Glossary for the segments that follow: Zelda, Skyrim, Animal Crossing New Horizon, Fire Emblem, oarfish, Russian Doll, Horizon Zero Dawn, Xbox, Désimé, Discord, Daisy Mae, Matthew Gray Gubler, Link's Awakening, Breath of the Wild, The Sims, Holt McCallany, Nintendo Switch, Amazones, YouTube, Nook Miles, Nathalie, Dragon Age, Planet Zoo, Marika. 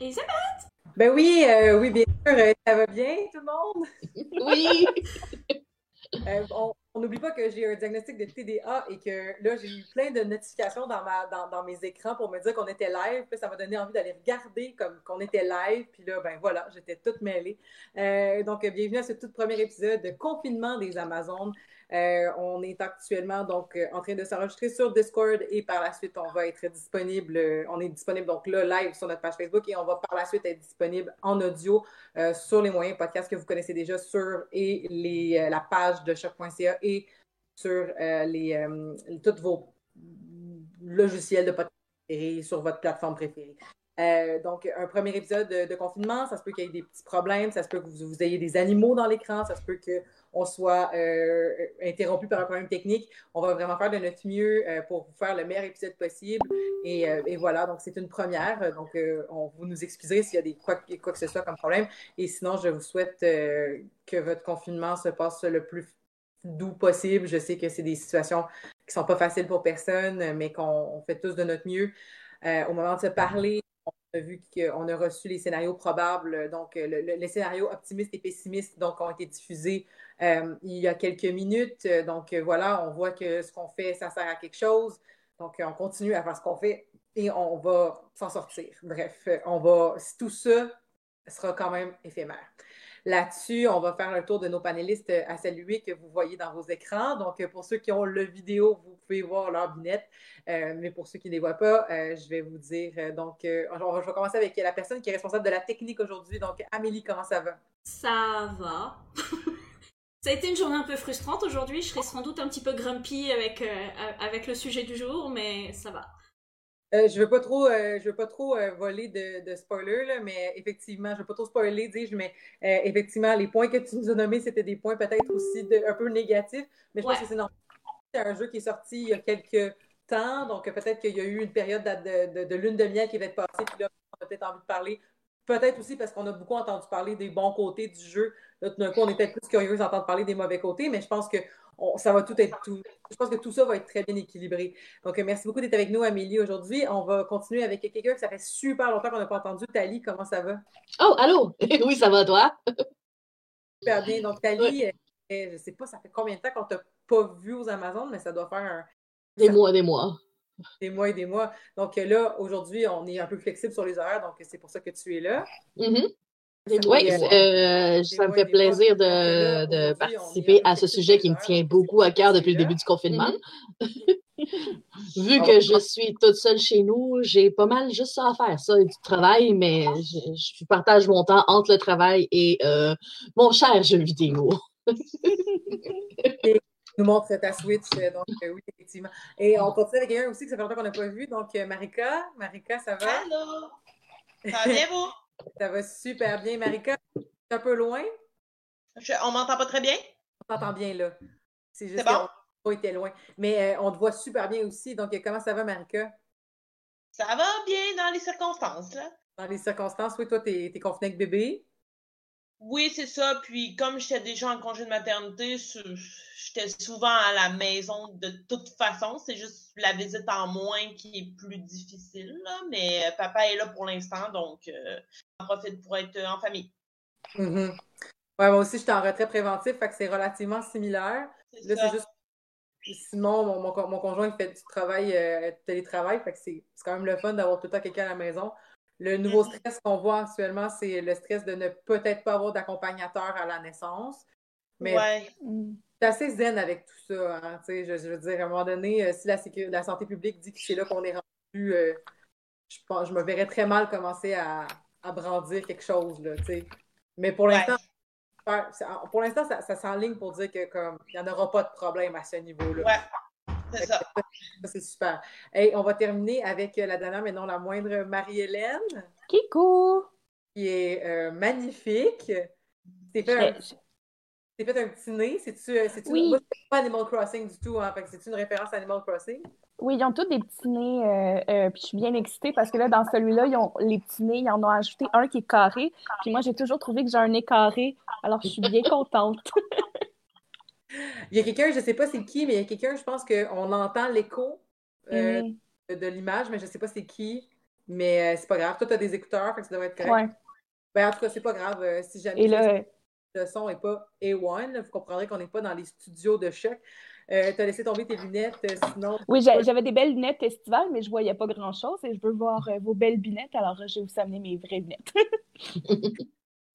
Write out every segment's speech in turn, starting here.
Elisabeth! Ben oui, oui, bien sûr, ça va bien tout le monde? Oui! On n'oublie pas que j'ai un diagnostic de TDA et que là, j'ai eu plein de notifications dans mes écrans pour me dire qu'on était live. Puis ça m'a donné envie d'aller regarder comme qu'on était live. Puis là, ben voilà, j'étais toute mêlée. Donc, bienvenue à ce tout premier épisode de Confinement des Amazones. On est actuellement donc en train de s'enregistrer sur Discord et par la suite, on va être disponible. On est disponible donc là, live sur notre page Facebook et on va par la suite être disponible en audio sur les moyens podcasts que vous connaissez déjà sur et la page de Choc.ca et sur tous vos logiciels de podcast sur votre plateforme préférée. Donc, un premier épisode de confinement, ça se peut qu'il y ait des petits problèmes, ça se peut que vous ayez des animaux dans l'écran, ça se peut qu'on soit interrompu par un problème technique. On va vraiment faire de notre mieux pour vous faire le meilleur épisode possible. Et voilà, donc c'est une première. Donc, vous nous excuserez s'il y a quoi que ce soit comme problème. Et sinon, je vous souhaite que votre confinement se passe le plus doux possible. Je sais que c'est des situations qui sont pas faciles pour personne, mais qu'on fait tous de notre mieux. Au moment de se parler, on a vu qu'on a reçu les scénarios probables, donc les scénarios optimistes et pessimistes donc, ont été diffusés il y a quelques minutes. Donc voilà, on voit que ce qu'on fait, ça sert à quelque chose. Donc on continue à faire ce qu'on fait et on va s'en sortir. Bref, tout ça sera quand même éphémère. Là-dessus, on va faire le tour de nos panélistes à saluer que vous voyez dans vos écrans. Donc, pour ceux qui ont le vidéo, vous pouvez voir leur binette. Mais pour ceux qui ne les voient pas, je vais vous dire. Je vais commencer avec la personne qui est responsable de la technique aujourd'hui. Donc, Amélie, comment ça va? Ça va. Ça a été une journée un peu frustrante aujourd'hui. Je serai sans doute un petit peu grumpy avec le sujet du jour, mais ça va. Je ne veux pas trop voler de spoilers, là, mais effectivement, je ne veux pas trop spoiler, dis-je, mais effectivement, les points que tu nous as nommés, c'était des points peut-être aussi un peu négatifs, mais je pense que c'est normal. C'est un jeu qui est sorti il y a quelques temps, donc peut-être qu'il y a eu une période de lune de miel qui va être passée, puis là, on a peut-être envie de parler, peut-être aussi parce qu'on a beaucoup entendu parler des bons côtés du jeu. Là, tout d'un coup, on est peut-être plus curieux d'entendre parler des mauvais côtés, mais je pense que je pense que tout ça va être très bien équilibré. Donc, merci beaucoup d'être avec nous, Amélie, aujourd'hui. On va continuer avec quelqu'un que ça fait super longtemps qu'on n'a pas entendu. Tali, comment ça va? Oh, allô! Oui, ça va, toi? Super bien. Donc, Tali, je ne sais pas, ça fait combien de temps qu'on ne t'a pas vu aux Amazones, mais ça doit faire des mois. Des mois et des mois. Donc, là, aujourd'hui, on est un peu flexible sur les horaires, donc c'est pour ça que tu es là. Mm-hmm. Oui, ça me fait plaisir de participer à ce sujet qui me tient beaucoup à cœur depuis le début du confinement. Vu que je suis toute seule chez nous, j'ai pas mal juste ça à faire, ça et du travail, mais je partage mon temps entre le travail et mon cher jeu vidéo. Et nous montre ta Switch, donc oui, effectivement. Et on continue avec quelqu'un aussi que ça fait longtemps qu'on n'a pas vu, donc Marika, ça va? Allô! Ça va bien, vous? Ça va super bien. Marika, tu es un peu loin? On m'entend pas très bien? On t'entend bien, là. C'est juste qu'on était loin. Mais on te voit super bien aussi. Donc, comment ça va, Marika? Ça va bien dans les circonstances, là. Dans les circonstances, oui. Toi, t'es confinée avec bébé? Oui, c'est ça. Puis, comme j'étais déjà en congé de maternité, j'étais souvent à la maison de toute façon. C'est juste la visite en moins qui est plus difficile, là. Mais papa est là pour l'instant, donc j'en profite pour être en famille. Mm-hmm. Ouais, moi aussi, j'étais en retrait préventif, fait que c'est relativement similaire. C'est juste Simon, mon conjoint, qui fait du télétravail, fait que c'est quand même le fun d'avoir tout le temps quelqu'un à la maison. Le nouveau stress qu'on voit actuellement, c'est le stress de ne peut-être pas avoir d'accompagnateur à la naissance. Mais c'est assez zen avec tout ça. Hein? Je veux dire, à un moment donné, si la santé publique dit que c'est là qu'on est rendu je me verrais très mal commencer à brandir quelque chose, là, tu sais. Mais pour l'instant, ça s'enligne pour dire que comme il n'y en aura pas de problème à ce niveau-là. Ouais, c'est ça. Ça, c'est super. Hey, on va terminer avec la dernière, mais non la moindre, Marie-Hélène. Kiko! Qui est magnifique. T'es fait un petit nez. C'est-tu oui. Moi, c'est pas Animal Crossing du tout, hein? Fait que c'est-tu une référence à Animal Crossing? Oui, ils ont tous des petits nez, puis je suis bien excitée parce que là, dans celui-là, ils ont les petits nez, ils en ont ajouté un qui est carré, puis moi, j'ai toujours trouvé que j'ai un nez carré, alors je suis bien contente. Il y a quelqu'un, je ne sais pas c'est qui, mais il y a quelqu'un, je pense qu'on entend l'écho de l'image, mais je ne sais pas c'est qui, mais c'est pas grave. Toi, tu as des écouteurs, fait que ça devrait être correct. Ouais. Ben, en tout cas, c'est pas grave, si jamais le son n'est pas A1, vous comprendrez qu'on n'est pas dans les studios de Choc. T'as laissé tomber tes lunettes, sinon... Oui, j'avais des belles lunettes estivales, mais je voyais pas grand-chose et je veux voir vos belles lunettes, alors j'ai aussi amené mes vraies lunettes.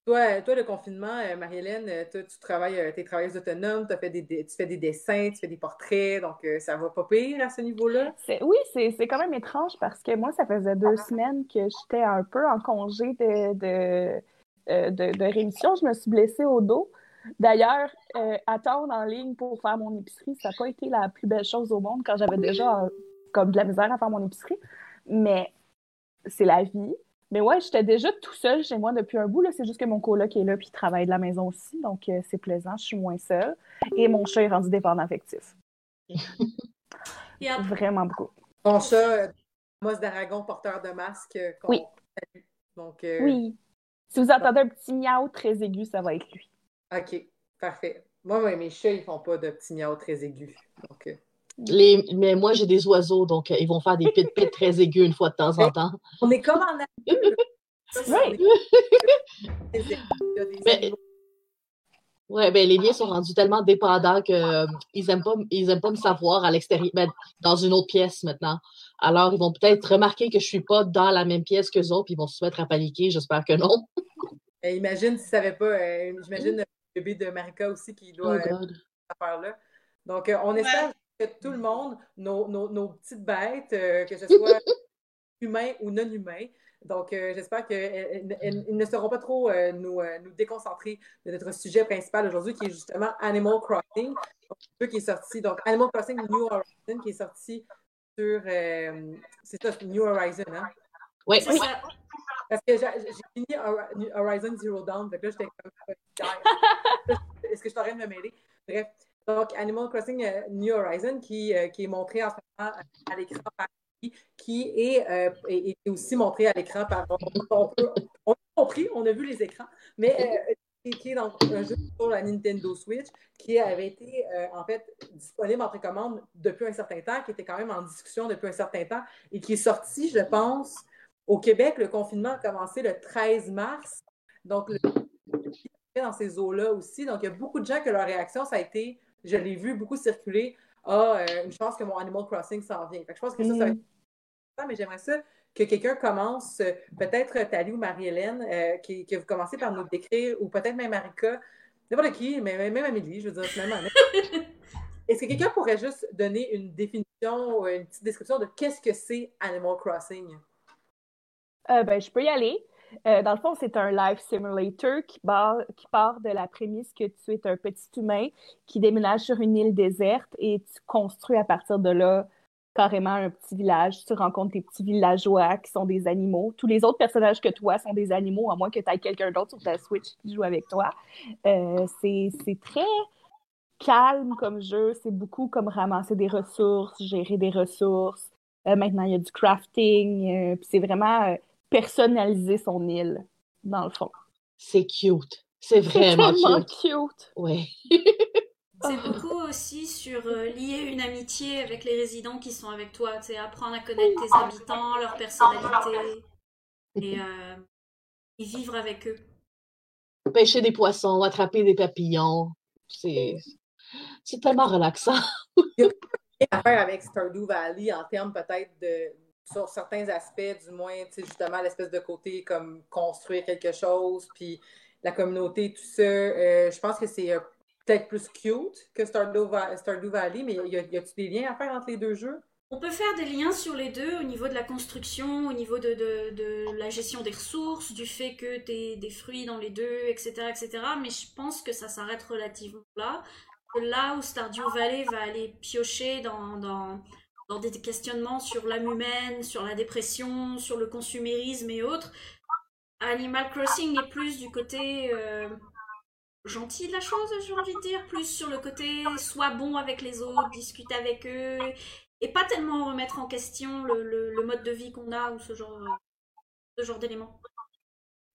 Toi, le confinement, Marie-Hélène, tu travailles, t'es travailleuse autonome, tu fais des dessins, tu fais des portraits, donc ça va pas pire à ce niveau-là? C'est quand même étrange parce que moi, ça faisait 2 semaines que j'étais un peu en congé de rémission. Je me suis blessée au dos. D'ailleurs, attendre en ligne pour faire mon épicerie, ça n'a pas été la plus belle chose au monde quand j'avais déjà comme de la misère à faire mon épicerie. Mais c'est la vie. Mais ouais, j'étais déjà tout seule chez moi depuis un bout. Là. C'est juste que mon coloc est là puis il travaille de la maison aussi. Donc, c'est plaisant. Je suis moins seule. Et mon chat est rendu dépendant affectif. Yep. Vraiment beaucoup. Mon chat, Moss d'Aragon, porteur de masque. Oui. Donc, oui. Si vous entendez un petit miaou très aigu, ça va être lui. OK, parfait. Moi, mes chats, ils font pas de petits miaou très aigus. Donc, mais moi, j'ai des oiseaux, donc ils vont faire des pit-pit très aigus une fois de temps en temps. On est comme en amour. Oui. Oui, bien, les miens sont rendus tellement dépendants qu'ils n'aiment pas me savoir à l'extérieur, mais dans une autre pièce maintenant. Alors, ils vont peut-être remarquer que je suis pas dans la même pièce qu'eux autres, puis ils vont se mettre à paniquer. J'espère que non. Imagine s'ils ne savaient pas. J'imagine le bébé de Marika aussi qui doit faire cette affaire-là. Donc, on espère que tout le monde, nos petites bêtes, que ce soit humains ou non humains, donc j'espère qu'ils ne seront pas trop nous déconcentrer de notre sujet principal aujourd'hui, qui est justement Animal Crossing, qui est sorti. Donc, Animal Crossing New Horizon, qui est sorti sur... c'est ça, New Horizon, hein? Oui, oui. Parce que j'ai fini Horizon Zero Dawn, donc là, j'étais comme... Est-ce que je t'aurais de me mêler? Bref. Donc, Animal Crossing New Horizon, qui est montré en ce moment à l'écran par Tali, qui est aussi montré à l'écran par... On a compris, on a vu les écrans, mais qui est donc un jeu sur la Nintendo Switch, qui avait été, en fait, disponible en précommande depuis un certain temps, qui était quand même en discussion depuis un certain temps, et qui est sorti, je pense... Au Québec, le confinement a commencé le 13 mars, donc dans ces eaux-là aussi. Donc, il y a beaucoup de gens que leur réaction, ça a été, je l'ai vu beaucoup circuler, une chance que mon Animal Crossing s'en vient. Fait que je pense que ça va être important, mais j'aimerais ça que quelqu'un commence, peut-être Tali ou Marie-Hélène, que vous commencez par nous décrire, ou peut-être même Marika, n'importe qui, mais même Amélie, je veux dire, finalement. Est-ce que quelqu'un pourrait juste donner une définition, une petite description de qu'est-ce que c'est Animal Crossing? Je peux y aller. Dans le fond, c'est un life simulator qui part de la prémisse que tu es un petit humain qui déménage sur une île déserte et tu construis à partir de là carrément un petit village. Tu rencontres tes petits villageois qui sont des animaux. Tous les autres personnages que toi sont des animaux, à moins que tu aies quelqu'un d'autre sur ta Switch qui joue avec toi. C'est très calme comme jeu. C'est beaucoup comme ramasser des ressources, gérer des ressources. Maintenant, il y a du crafting, puis c'est vraiment personnaliser son île, dans le fond. C'est cute. C'est vraiment cute. Oui. C'est beaucoup aussi sur lier une amitié avec les résidents qui sont avec toi, tu sais, apprendre à connaître tes habitants, leur personnalité, et vivre avec eux. Pêcher des poissons, attraper des papillons, c'est tellement relaxant. À faire avec Stardew Valley en termes peut-être de sur certains aspects, du moins, tu sais, justement, l'espèce de côté comme construire quelque chose, puis la communauté, tout ça. Je pense que c'est peut-être plus cute que Stardew Valley, mais y a-t-il des liens à faire entre les deux jeux? On peut faire des liens sur les deux au niveau de la construction, au niveau de la gestion des ressources, du fait que tu aies des fruits dans les deux, etc. Mais je pense que ça s'arrête relativement là. Là où Stardew Valley va aller piocher dans des questionnements sur l'âme humaine, sur la dépression, sur le consumérisme et autres, Animal Crossing est plus du côté gentil de la chose, j'ai envie de dire, plus sur le côté sois bon avec les autres, discute avec eux, et pas tellement remettre en question le mode de vie qu'on a ou ce genre d'éléments.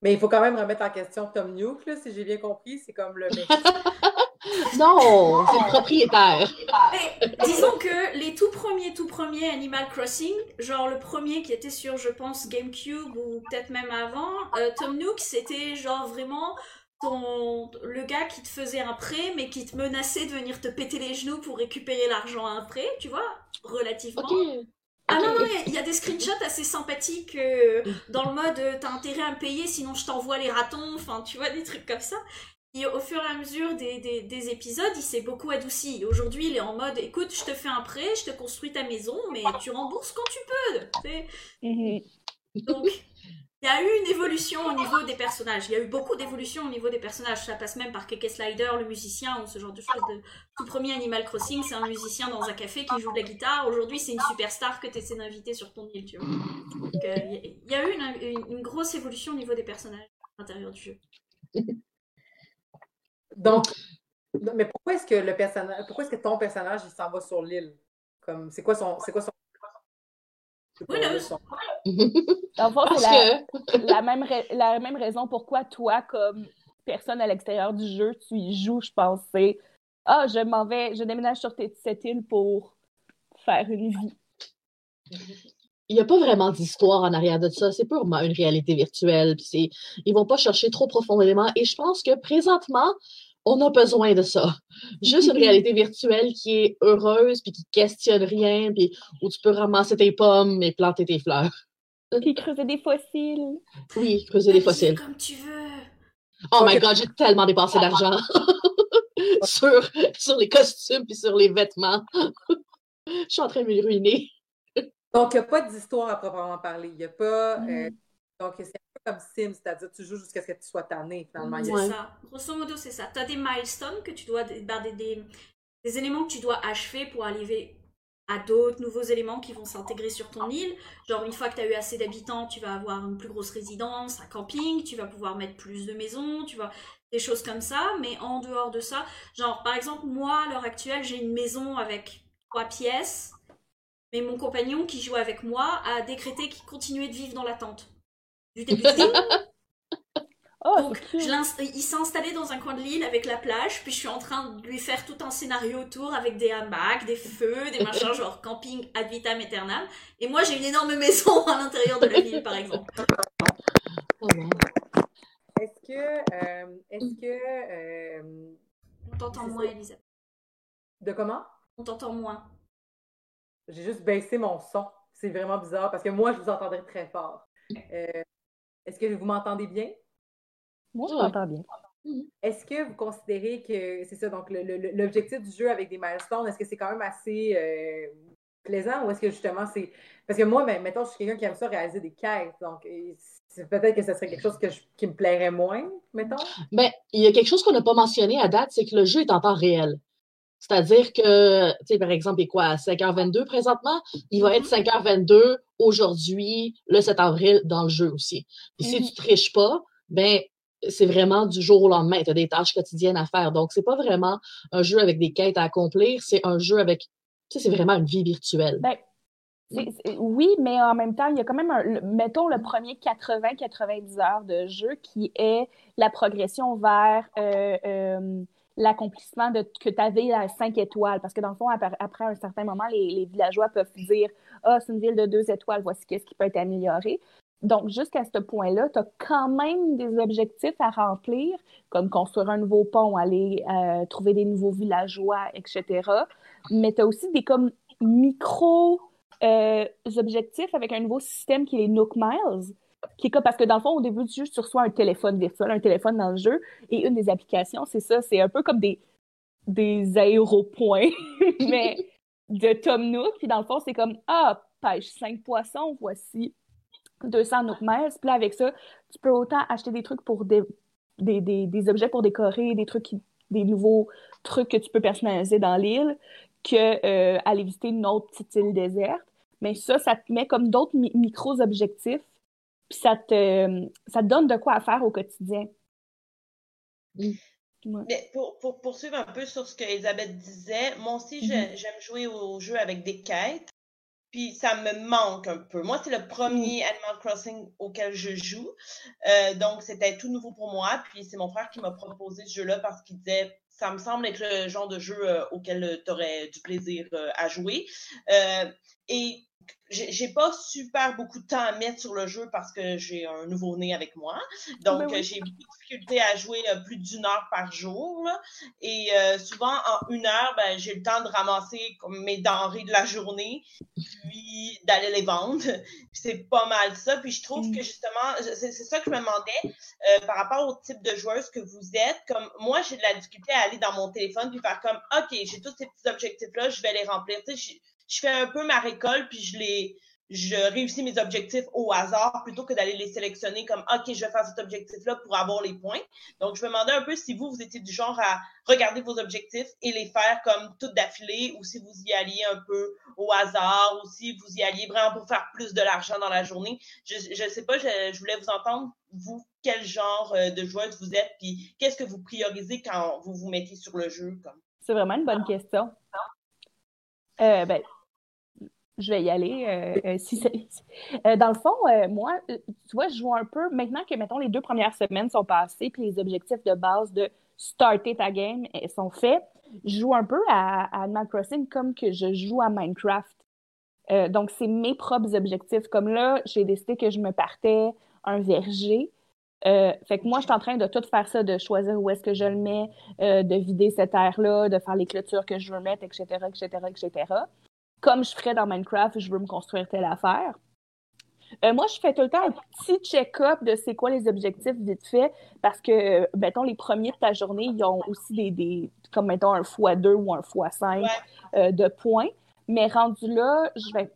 Mais il faut quand même remettre en question Tom Nook, là, si j'ai bien compris, c'est comme le... Non, c'est le propriétaire. Mais, disons que les tout premiers Animal Crossing, genre le premier qui était sur, je pense, GameCube ou peut-être même avant, Tom Nook, c'était genre vraiment le gars qui te faisait un prêt, mais qui te menaçait de venir te péter les genoux pour récupérer l'argent à un prêt, tu vois, relativement. Okay. Ah okay. Non, il y a des screenshots assez sympathiques dans le mode « t'as intérêt à me payer, sinon je t'envoie les ratons », enfin, tu vois, des trucs comme ça. Et au fur et à mesure des épisodes, il s'est beaucoup adouci. Aujourd'hui, il est en mode, écoute, je te fais un prêt, je te construis ta maison, mais tu rembourses quand tu peux. Donc, il y a eu une évolution au niveau des personnages. Il y a eu beaucoup d'évolutions au niveau des personnages. Ça passe même par K-K Slider, le musicien, ou ce genre de choses. Le tout premier Animal Crossing, c'est un musicien dans un café qui joue de la guitare. Aujourd'hui, c'est une superstar que tu essaies d'inviter sur ton île, tu vois. Donc, il y a eu une grosse évolution au niveau des personnages à l'intérieur du jeu. Donc, mais pourquoi est-ce que ton personnage il s'en va sur l'île? Comme c'est quoi son En fait, c'est la même raison pourquoi toi, comme personne à l'extérieur du jeu, tu y joues, je pensais. Ah, je déménage sur cette île pour faire une vie. Il n'y a pas vraiment d'histoire en arrière de ça. C'est purement une réalité virtuelle. Ils ne vont pas chercher trop profondément. Et je pense que présentement, on a besoin de ça. Juste une réalité virtuelle qui est heureuse, puis qui questionne rien, puis où tu peux ramasser tes pommes et planter tes fleurs. Puis creuser des fossiles. Oui, creuser des fossiles. Comme tu veux. Oh my God, j'ai tellement dépensé d'argent sur les costumes puis sur les vêtements. Je suis en train de me ruiner. Donc, il n'y a pas d'histoire à proprement parler. Il n'y a pas... donc, c'est un peu comme Sims, c'est-à-dire tu joues jusqu'à ce que tu sois tanné, finalement. C'est ça. Grosso modo, c'est ça. Tu as des milestones que tu dois... des éléments que tu dois achever pour arriver à d'autres nouveaux éléments qui vont s'intégrer sur ton île. Genre, une fois que tu as eu assez d'habitants, tu vas avoir une plus grosse résidence, un camping, tu vas pouvoir mettre plus de maisons, tu vas... des choses comme ça. Mais en dehors de ça, genre, par exemple, moi, à l'heure actuelle, j'ai une maison avec 3 pièces... Mais mon compagnon qui jouait avec moi a décrété qu'il continuait de vivre dans la tente. Du début de l'île. Donc, il s'est installé dans un coin de l'île avec la plage, puis je suis en train de lui faire tout un scénario autour avec des hamacs, des feux, des machins genre camping ad vitam aeternam. Et moi, j'ai une énorme maison à l'intérieur de la ville, par exemple. Est-ce que on t'entend moins, Elisabeth. De comment? On t'entend moins. J'ai juste baissé mon son. C'est vraiment bizarre parce que moi, je vous entendrais très fort. Est-ce que vous m'entendez bien? Moi, je m'entends bien. Est-ce que vous considérez que, c'est ça, donc l'objectif du jeu avec des milestones, est-ce que c'est quand même assez plaisant ou est-ce que justement c'est... Parce que moi, mettons, je suis quelqu'un qui aime ça réaliser des quêtes, donc peut-être que ce serait quelque chose qui me plairait moins, mettons. Bien, il y a quelque chose qu'on n'a pas mentionné à date, c'est que le jeu est en temps réel. C'est-à-dire que, tu sais, par exemple, il est quoi, à 5h22 présentement? Il va être 5h22 aujourd'hui, le 7 avril, dans le jeu aussi. Puis si tu triches pas, ben c'est vraiment du jour au lendemain. Tu as des tâches quotidiennes à faire. Donc, c'est pas vraiment un jeu avec des quêtes à accomplir, c'est un jeu avec... Tu sais, c'est vraiment une vie virtuelle. Ben, oui, mais en même temps, il y a quand même, mettons, le premier 80-90 heures de jeu qui est la progression vers... l'accomplissement que tu avais à 5 étoiles. Parce que dans le fond, après un certain moment, les villageois peuvent dire « Ah, c'est une ville de 2 étoiles, voici qu'est-ce qui peut être amélioré. » Donc, jusqu'à ce point-là, tu as quand même des objectifs à remplir, comme construire un nouveau pont, aller trouver des nouveaux villageois, etc. Mais tu as aussi des comme micro-objectifs avec un nouveau système qui est les Nook Miles. Parce que dans le fond, au début du jeu, tu reçois un téléphone virtuel, un téléphone dans le jeu, et une des applications, c'est ça, c'est un peu comme des aéropoints, mais de Tom Nook. Puis dans le fond, c'est comme « Ah, pêche 5 poissons, voici 200 Nook Miles. » Puis là, avec ça, tu peux autant acheter des trucs pour des objets pour décorer, des trucs qui, des nouveaux trucs que tu peux personnaliser dans l'île, que aller visiter une autre petite île déserte. Mais ça, ça te met comme d'autres micros objectifs. Puis ça te donne de quoi à faire au quotidien. Mm. Ouais. Mais pour poursuivre un peu sur ce que Elisabeth disait, moi aussi, j'aime jouer aux jeux avec des quêtes. Puis ça me manque un peu. Moi, c'est le premier Animal Crossing auquel je joue. Donc, c'était tout nouveau pour moi. Puis c'est mon frère qui m'a proposé ce jeu-là parce qu'il disait... Ça me semble être le genre de jeu auquel tu aurais du plaisir à jouer. Et j'ai pas super beaucoup de temps à mettre sur le jeu parce que j'ai un nouveau-né avec moi. Donc, j'ai beaucoup de difficulté à jouer plus d'une heure par jour. Là. Et souvent, en une heure, ben, j'ai le temps de ramasser comme mes denrées de la journée puis d'aller les vendre. C'est pas mal ça. Puis je trouve que justement, c'est ça que je me demandais par rapport au type de joueuse que vous êtes. Comme moi, j'ai de la difficulté à aller dans mon téléphone puis faire comme « OK, j'ai tous ces petits objectifs-là, je vais les remplir. » Tu sais, je fais un peu ma récolte, puis je réussis mes objectifs au hasard plutôt que d'aller les sélectionner comme « OK, je vais faire cet objectif-là pour avoir les points. » Donc, je me demandais un peu si vous étiez du genre à regarder vos objectifs et les faire comme toutes d'affilée, ou si vous y alliez un peu au hasard, ou si vous y alliez vraiment pour faire plus de l'argent dans la journée. Je sais pas, je voulais vous entendre, vous, quel genre de joueuse vous êtes, puis qu'est-ce que vous priorisez quand vous vous mettez sur le jeu? Comme... C'est vraiment une bonne question. Ben... Je vais y aller. Dans le fond, moi, tu vois, je joue un peu... Maintenant que, mettons, les 2 premières semaines sont passées puis les objectifs de base de « starter ta game » sont faits, je joue un peu à Animal Crossing comme que je joue à Minecraft. Donc, c'est mes propres objectifs. Comme là, j'ai décidé que je me partais un verger. Fait que moi, je suis en train de tout faire ça, de choisir où est-ce que je le mets, de vider cette aire-là, de faire les clôtures que je veux mettre, etc., etc., etc., comme je ferais dans Minecraft, je veux me construire telle affaire. Moi, je fais tout le temps un petit check-up de c'est quoi les objectifs vite fait, parce que, mettons, les premiers de ta journée, ils ont aussi des comme, mettons, un x2 ou un x5 de points. Mais rendu là, je vais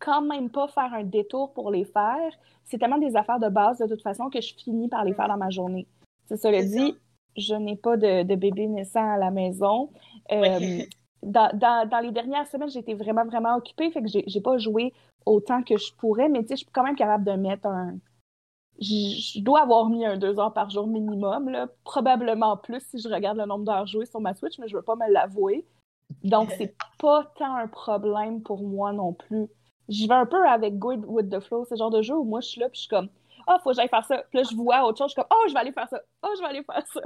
quand même pas faire un détour pour les faire. C'est tellement des affaires de base, de toute façon, que je finis par les faire dans ma journée. Cela dit, je n'ai pas de bébé naissant à la maison. Dans les dernières semaines, j'étais vraiment, vraiment occupée, fait que j'ai pas joué autant que je pourrais, mais tu sais, je suis quand même capable de mettre un... Je dois avoir mis un 2 heures par jour minimum, là, probablement plus si je regarde le nombre d'heures jouées sur ma Switch, mais je veux pas me l'avouer. Donc, c'est pas tant un problème pour moi non plus. J'y vais un peu avec Go with the Flow, ce genre de jeu où moi, je suis là, puis je suis comme « Ah, faut que j'aille faire ça! » Puis là, je vois autre chose, je suis comme « Oh, je vais aller faire ça! Oh, je vais aller faire ça! »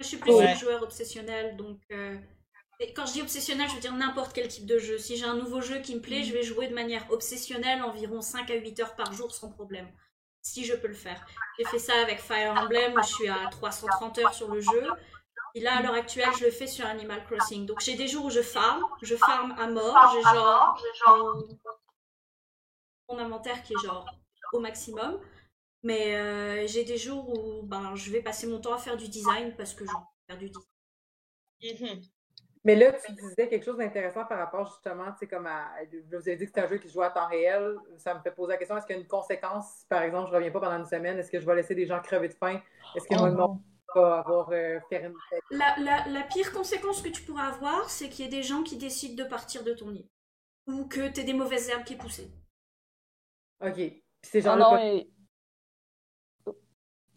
Je suis plus une joueur obsessionnelle, donc... Et quand je dis obsessionnel, je veux dire n'importe quel type de jeu. Si j'ai un nouveau jeu qui me plaît, je vais jouer de manière obsessionnelle environ 5 à 8 heures par jour sans problème, si je peux le faire. J'ai fait ça avec Fire Emblem, où je suis à 330 heures sur le jeu. Et là, à l'heure actuelle, je le fais sur Animal Crossing. Donc j'ai des jours où je farm à mort, j'ai genre mon inventaire qui est genre au maximum. Mais j'ai des jours où ben, je vais passer mon temps à faire du design parce que j'ai envie de faire du design. Mais là, tu disais quelque chose d'intéressant par rapport justement, tu sais, comme à... Vous avez dit que c'est un jeu qui se joue à temps réel. Ça me fait poser la question, est-ce qu'il y a une conséquence? Par exemple, je ne reviens pas pendant une semaine. Est-ce que je vais laisser des gens crever de faim? Est-ce que moi, non, je vais avoir... La pire conséquence que tu pourras avoir, c'est qu'il y ait des gens qui décident de partir de ton île. Ou que tu aies des mauvaises herbes qui poussent. OK. Puis ces gens-là...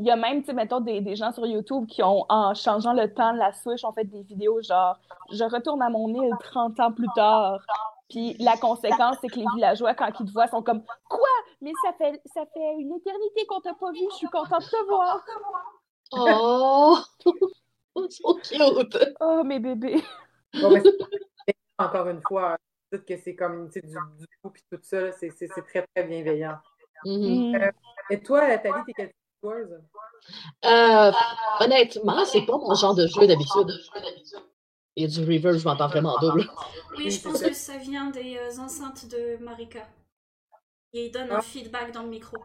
Il y a même, tu sais, mettons, des gens sur YouTube qui ont, en changeant le temps de la Switch, ont fait des vidéos genre « Je retourne à mon île 30 ans plus tard ». Puis la conséquence, c'est que les villageois, quand ils te voient, sont comme « Quoi? Mais ça fait une éternité qu'on t'a pas vu, je suis contente de te voir. » Oh! So cute! Oh, mes bébés! Bon, mais encore une fois, tout que c'est comme, tu sais, du coup, puis tout ça, c'est très, très bienveillant. Mm-hmm. Et toi, Nathalie, t'es quelqu'un? Honnêtement, c'est pas mon genre de jeu d'habitude. Et du reverse, je m'entends vraiment double. Oui, je pense que ça vient des enceintes de Marika. Et ils donnent un feedback dans le micro.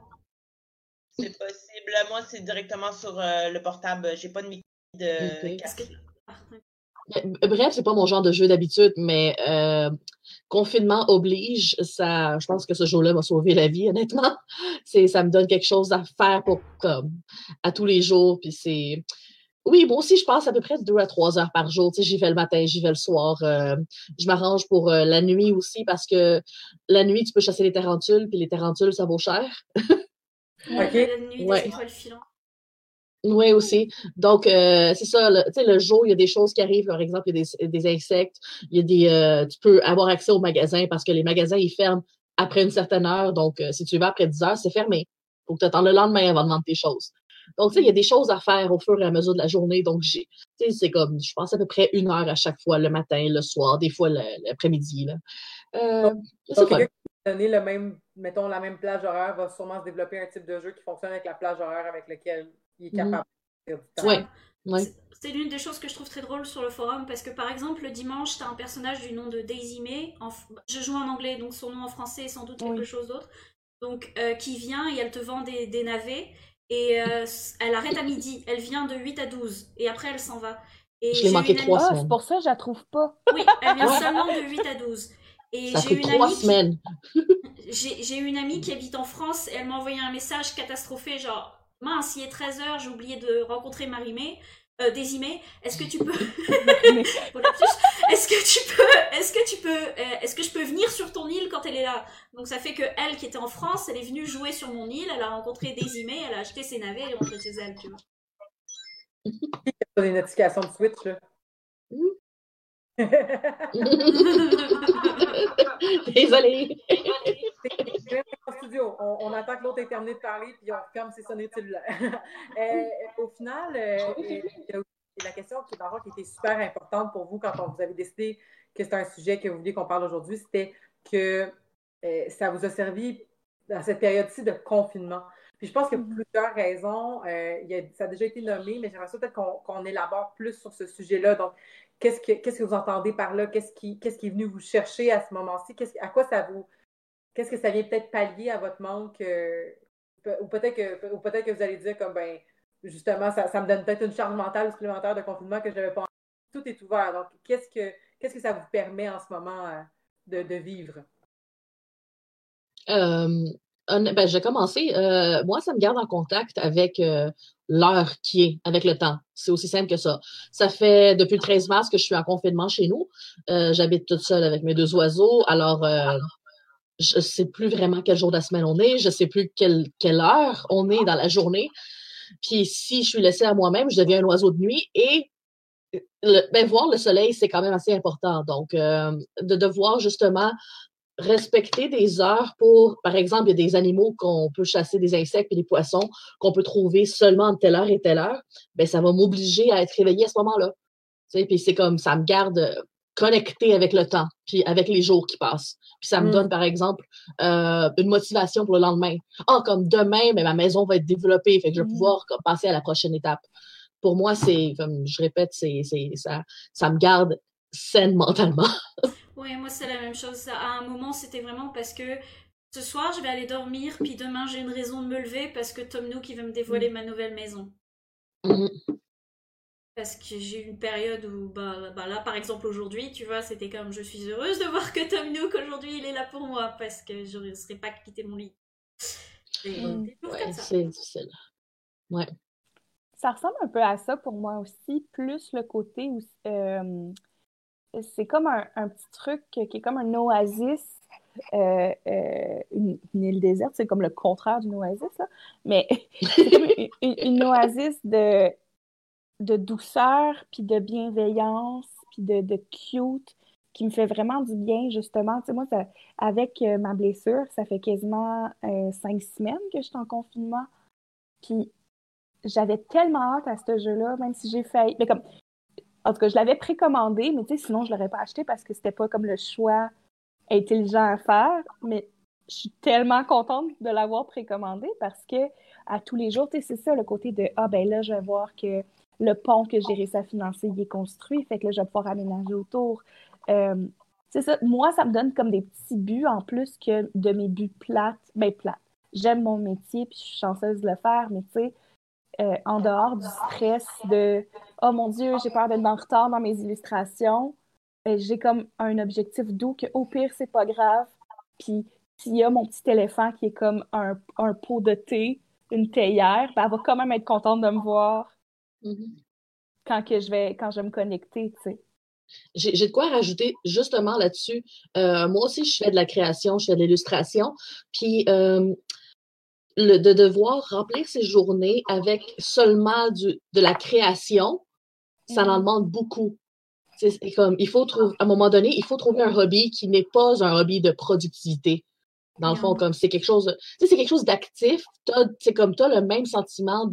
C'est possible. Moi, c'est directement sur le portable. J'ai pas de micro. De... Okay. Bref, c'est pas mon genre de jeu d'habitude, mais confinement oblige, ça, je pense que ce jeu-là m'a sauvé la vie, honnêtement. Ça me donne quelque chose à faire pour comme à tous les jours. Puis c'est. Oui, moi aussi, je passe à peu près 2 à 3 heures par jour. Tu sais, j'y vais le matin, j'y vais le soir. Je m'arrange pour la nuit aussi parce que la nuit, tu peux chasser les tarentules, puis les tarentules, ça vaut cher. La nuit, c'est pas le filon. Oui, aussi. Donc, c'est ça. Tu sais, le jour, il y a des choses qui arrivent. Par exemple, il y a des insectes. Il y a des, tu peux avoir accès aux magasins parce que les magasins, ils ferment après une certaine heure. Donc, si tu vas après 10 heures, c'est fermé. Faut que tu attends le lendemain avant de vendre tes choses. Donc, tu sais, il y a des choses à faire au fur et à mesure de la journée. Donc, c'est comme, je pense à peu près 1 heure à chaque fois, le matin, le soir, des fois l'après-midi. C'est fun. Donner le même, mettons, la même plage horaire va sûrement se développer un type de jeu qui fonctionne avec la plage horaire avec laquelle il est capable de faire du temps. Ouais. C'est l'une des choses que je trouve très drôle sur le forum parce que, par exemple, le dimanche, tu as un personnage du nom de Daisy Mae. Je joue en anglais, donc son nom en français est sans doute quelque chose d'autre. Donc, qui vient et elle te vend des navets. Et elle arrête à midi, elle vient de 8 à 12 et après elle s'en va. Et je l'ai manqué 3 semaines. C'est pour ça que je la trouve pas. Oui, elle vient seulement de 8 à 12. Et ça fait 3 semaines. J'ai une amie qui habite en France et elle m'a envoyé un message catastrophé genre « Mince, il est 13h, j'ai oublié de rencontrer Marie-Mé. » Désimé, est-ce que tu peux est-ce que je peux venir sur ton île quand elle est là? Donc ça fait que elle qui était en France, elle est venue jouer sur mon île, elle a rencontré Désimé, elle a acheté ses navets, elle est rentrée chez elle, tu vois. Des notifications de Switch là. Désolée. Studio. On attend que l'autre ait terminé de parler puis on ferme ses sonnettes cellulaires. Au final, la question qui était super importante pour vous quand vous avez décidé que c'était un sujet que vous vouliez qu'on parle aujourd'hui, c'était que ça vous a servi dans cette période-ci de confinement. Puis je pense qu'il y a plusieurs raisons. Ça a déjà été nommé, mais j'aimerais peut-être qu'on élabore plus sur ce sujet-là. Donc, qu'est-ce que vous entendez par là? Qu'est-ce qui est venu vous chercher à ce moment-ci? À quoi ça vous... Qu'est-ce que ça vient peut-être pallier à votre manque? Ou peut-être que vous allez dire comme, ben, justement, ça me donne peut-être une charge mentale supplémentaire de confinement que je n'avais pas envie. Tout est ouvert. Donc, qu'est-ce que ça vous permet en ce moment de vivre? Ben, j'ai commencé. Moi, ça me garde en contact avec l'heure qui est, avec le temps. C'est aussi simple que ça. Ça fait depuis le 13 mars que je suis en confinement chez nous. J'habite toute seule avec mes 2 oiseaux. Alors, je sais plus vraiment quel jour de la semaine on est, je sais plus quelle heure on est dans la journée. Puis si je suis laissée à moi-même, je deviens un oiseau de nuit et voir le soleil, c'est quand même assez important. Donc, de devoir justement respecter des heures pour, par exemple, il y a des animaux qu'on peut chasser, des insectes et des poissons qu'on peut trouver seulement de telle heure et telle heure, ben ça va m'obliger à être réveillée à ce moment-là. Tu sais, puis c'est comme, ça me garde connectée avec le temps, puis avec les jours qui passent. Puis ça me donne, par exemple, une motivation pour le lendemain. Comme demain, mais ma maison va être développée, fait que je vais pouvoir comme, passer à la prochaine étape. Pour moi, c'est, comme je répète, ça me garde saine mentalement. Oui, moi, c'est la même chose. À un moment, c'était vraiment parce que ce soir, je vais aller dormir, puis demain, j'ai une raison de me lever parce que Tom Nook, il va me dévoiler ma nouvelle maison. Parce que j'ai eu une période où, là, par exemple, aujourd'hui, tu vois, c'était comme je suis heureuse de voir que Tom Nook, aujourd'hui, il est là pour moi, parce que je ne serais pas quitter mon lit. C'est difficile. Ouais. Ça ressemble un peu à ça pour moi aussi, plus le côté où c'est comme un petit truc qui est comme un oasis, une île déserte, c'est comme le contraire d'une oasis, là, mais c'est comme une oasis de douceur, puis de bienveillance, puis de cute, qui me fait vraiment du bien, justement. Tu sais, moi, avec ma blessure, ça fait quasiment 5 semaines que je suis en confinement, puis j'avais tellement hâte à ce jeu-là, même si j'ai failli... Mais comme... En tout cas, je l'avais précommandé, mais tu sais, sinon, je l'aurais pas acheté parce que c'était pas comme le choix intelligent à faire, mais je suis tellement contente de l'avoir précommandé parce que à tous les jours, tu sais, c'est ça, le côté de « Ah, ben là, je vais voir que... » Le pont que j'ai réussi à financer, il est construit, fait que là, je vais pouvoir aménager autour. C'est ça, moi, ça me donne comme des petits buts en plus que de mes buts plates. J'aime mon métier, puis je suis chanceuse de le faire, mais tu sais, en dehors du stress de « Oh mon Dieu, j'ai peur d'être en retard dans mes illustrations. » J'ai comme un objectif doux que au pire, c'est pas grave. Puis s'il y a mon petit éléphant qui est comme un pot de thé, une théière, ben, elle va quand même être contente de me voir quand je vais me connecter, tu sais. J'ai de quoi rajouter justement là-dessus. Moi aussi, je fais de la création, je fais de l'illustration. Puis de devoir remplir ses journées avec seulement de la création, ça en demande beaucoup. C'est comme, à un moment donné, il faut trouver un hobby qui n'est pas un hobby de productivité. Dans le fond, comme c'est quelque chose, tu sais, c'est quelque chose d'actif. C'est comme t'as le même sentiment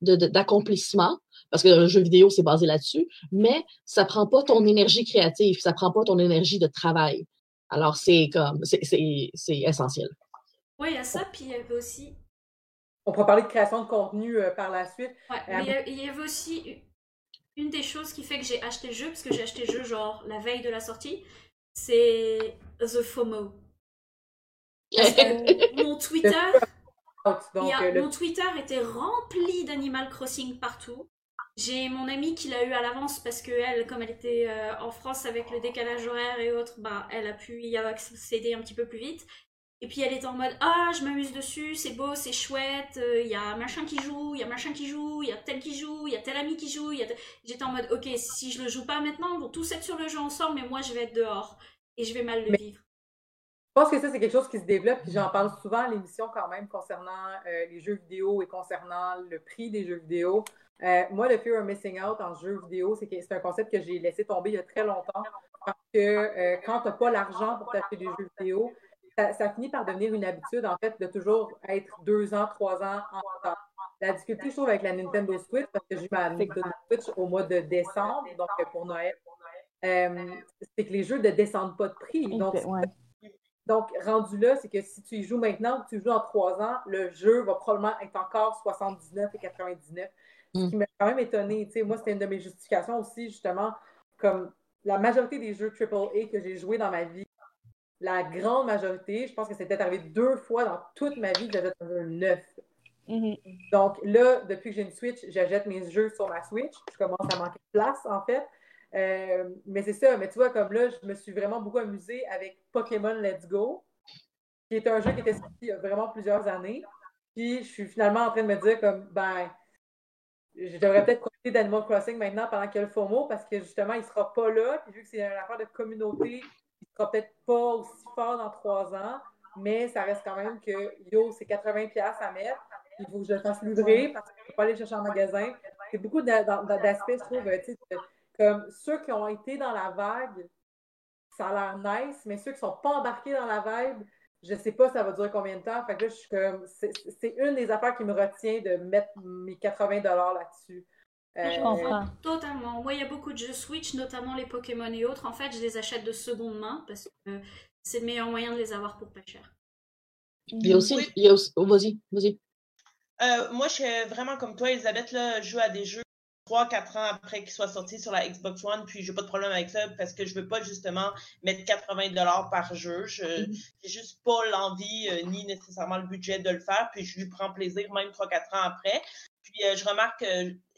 d'accomplissement. Parce que le jeu vidéo, c'est basé là-dessus, mais ça prend pas ton énergie créative, ça prend pas ton énergie de travail. Alors, c'est essentiel. Oui, il y a ça, puis il y avait aussi... On pourra parler de création de contenu par la suite. Oui, mais il y avait aussi une des choses qui fait que j'ai acheté le jeu, parce que j'ai acheté le jeu, genre, la veille de la sortie, c'est The FOMO. Parce que mon Twitter... mon Twitter était rempli d'Animal Crossing partout. J'ai mon amie qui l'a eu à l'avance parce que elle, comme elle était en France avec le décalage horaire et autres, ben, elle a pu y accéder un petit peu plus vite. Et puis elle était en mode « Ah, je m'amuse dessus, c'est beau, c'est chouette, y a machin qui joue, il y a machin qui joue, il y a tel qui joue, il y a tel ami qui joue. » J'étais en mode « Ok, si je le joue pas maintenant, ils vont tous être sur le jeu ensemble, mais moi je vais être dehors et je vais mal le vivre. » Je pense que ça, c'est quelque chose qui se développe, puis j'en parle souvent à l'émission quand même concernant les jeux vidéo et concernant le prix des jeux vidéo. Moi, le Fear of Missing Out en jeu vidéo, c'est un concept que j'ai laissé tomber il y a très longtemps parce que quand tu n'as pas l'argent pour t'acheter des jeux vidéo, ça finit par devenir une habitude, en fait, de toujours être 2 ans, 3 ans en retard. La difficulté, je trouve, avec la Nintendo Switch, parce que j'ai ma Nintendo Switch au mois de décembre, donc pour Noël, c'est que les jeux ne descendent pas de prix. Donc, rendu là, c'est que si tu y joues maintenant ou tu joues en 3 ans, le jeu va probablement être encore 79 et 99. Ce qui m'a quand même étonnée. Tu sais, moi, c'était une de mes justifications aussi, justement, comme la majorité des jeux AAA que j'ai joués dans ma vie, la grande majorité, je pense que c'était arrivé 2 fois dans toute ma vie que j'achète un jeu neuf. Donc là, depuis que j'ai une Switch, j'achète mes jeux sur ma Switch. Je commence à manquer de place, en fait. Mais c'est ça, mais tu vois, comme là, je me suis vraiment beaucoup amusée avec Pokémon Let's Go, qui est un jeu qui était sorti il y a vraiment plusieurs années. Puis je suis finalement en train de me dire comme, ben, je devrais peut-être profiter d'Animal Crossing maintenant pendant qu'il y a le FOMO, parce que justement, il sera pas là, puis vu que c'est une affaire de communauté, il sera peut-être pas aussi fort dans 3 ans, mais ça reste quand même que, c'est 80$ à mettre, il faut que je le fasse livrer, parce que je peux pas aller chercher en magasin. C'est beaucoup d'aspects, je trouve, tu sais, comme ceux qui ont été dans la vague, ça a l'air nice, mais ceux qui ne sont pas embarqués dans la vague, je ne sais pas ça va durer combien de temps. Fait que là, je suis comme, c'est une des affaires qui me retient de mettre mes 80$ là-dessus. Je comprends. Totalement. Moi, il y a beaucoup de jeux Switch, notamment les Pokémon et autres. En fait, je les achète de seconde main parce que c'est le meilleur moyen de les avoir pour pas cher. Il y a aussi... Oh, vas-y. Moi, je suis vraiment comme toi, Elisabeth, là, je joue à des jeux 3-4 ans après qu'il soit sorti sur la Xbox One, puis j'ai pas de problème avec ça parce que je veux pas justement mettre 80$ par jeu. J'ai juste pas l'envie ni nécessairement le budget de le faire, puis je lui prends plaisir même 3-4 ans après. Puis je remarque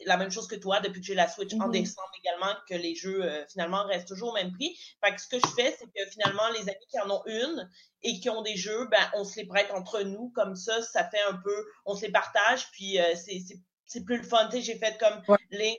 la même chose que toi depuis que j'ai la Switch en décembre également, que les jeux finalement restent toujours au même prix. Fait que ce que je fais, c'est que finalement les amis qui en ont une et qui ont des jeux, ben on se les prête entre nous comme ça, ça fait un peu, on se les partage, puis c'est plus le fun. Tu sais, j'ai fait comme Link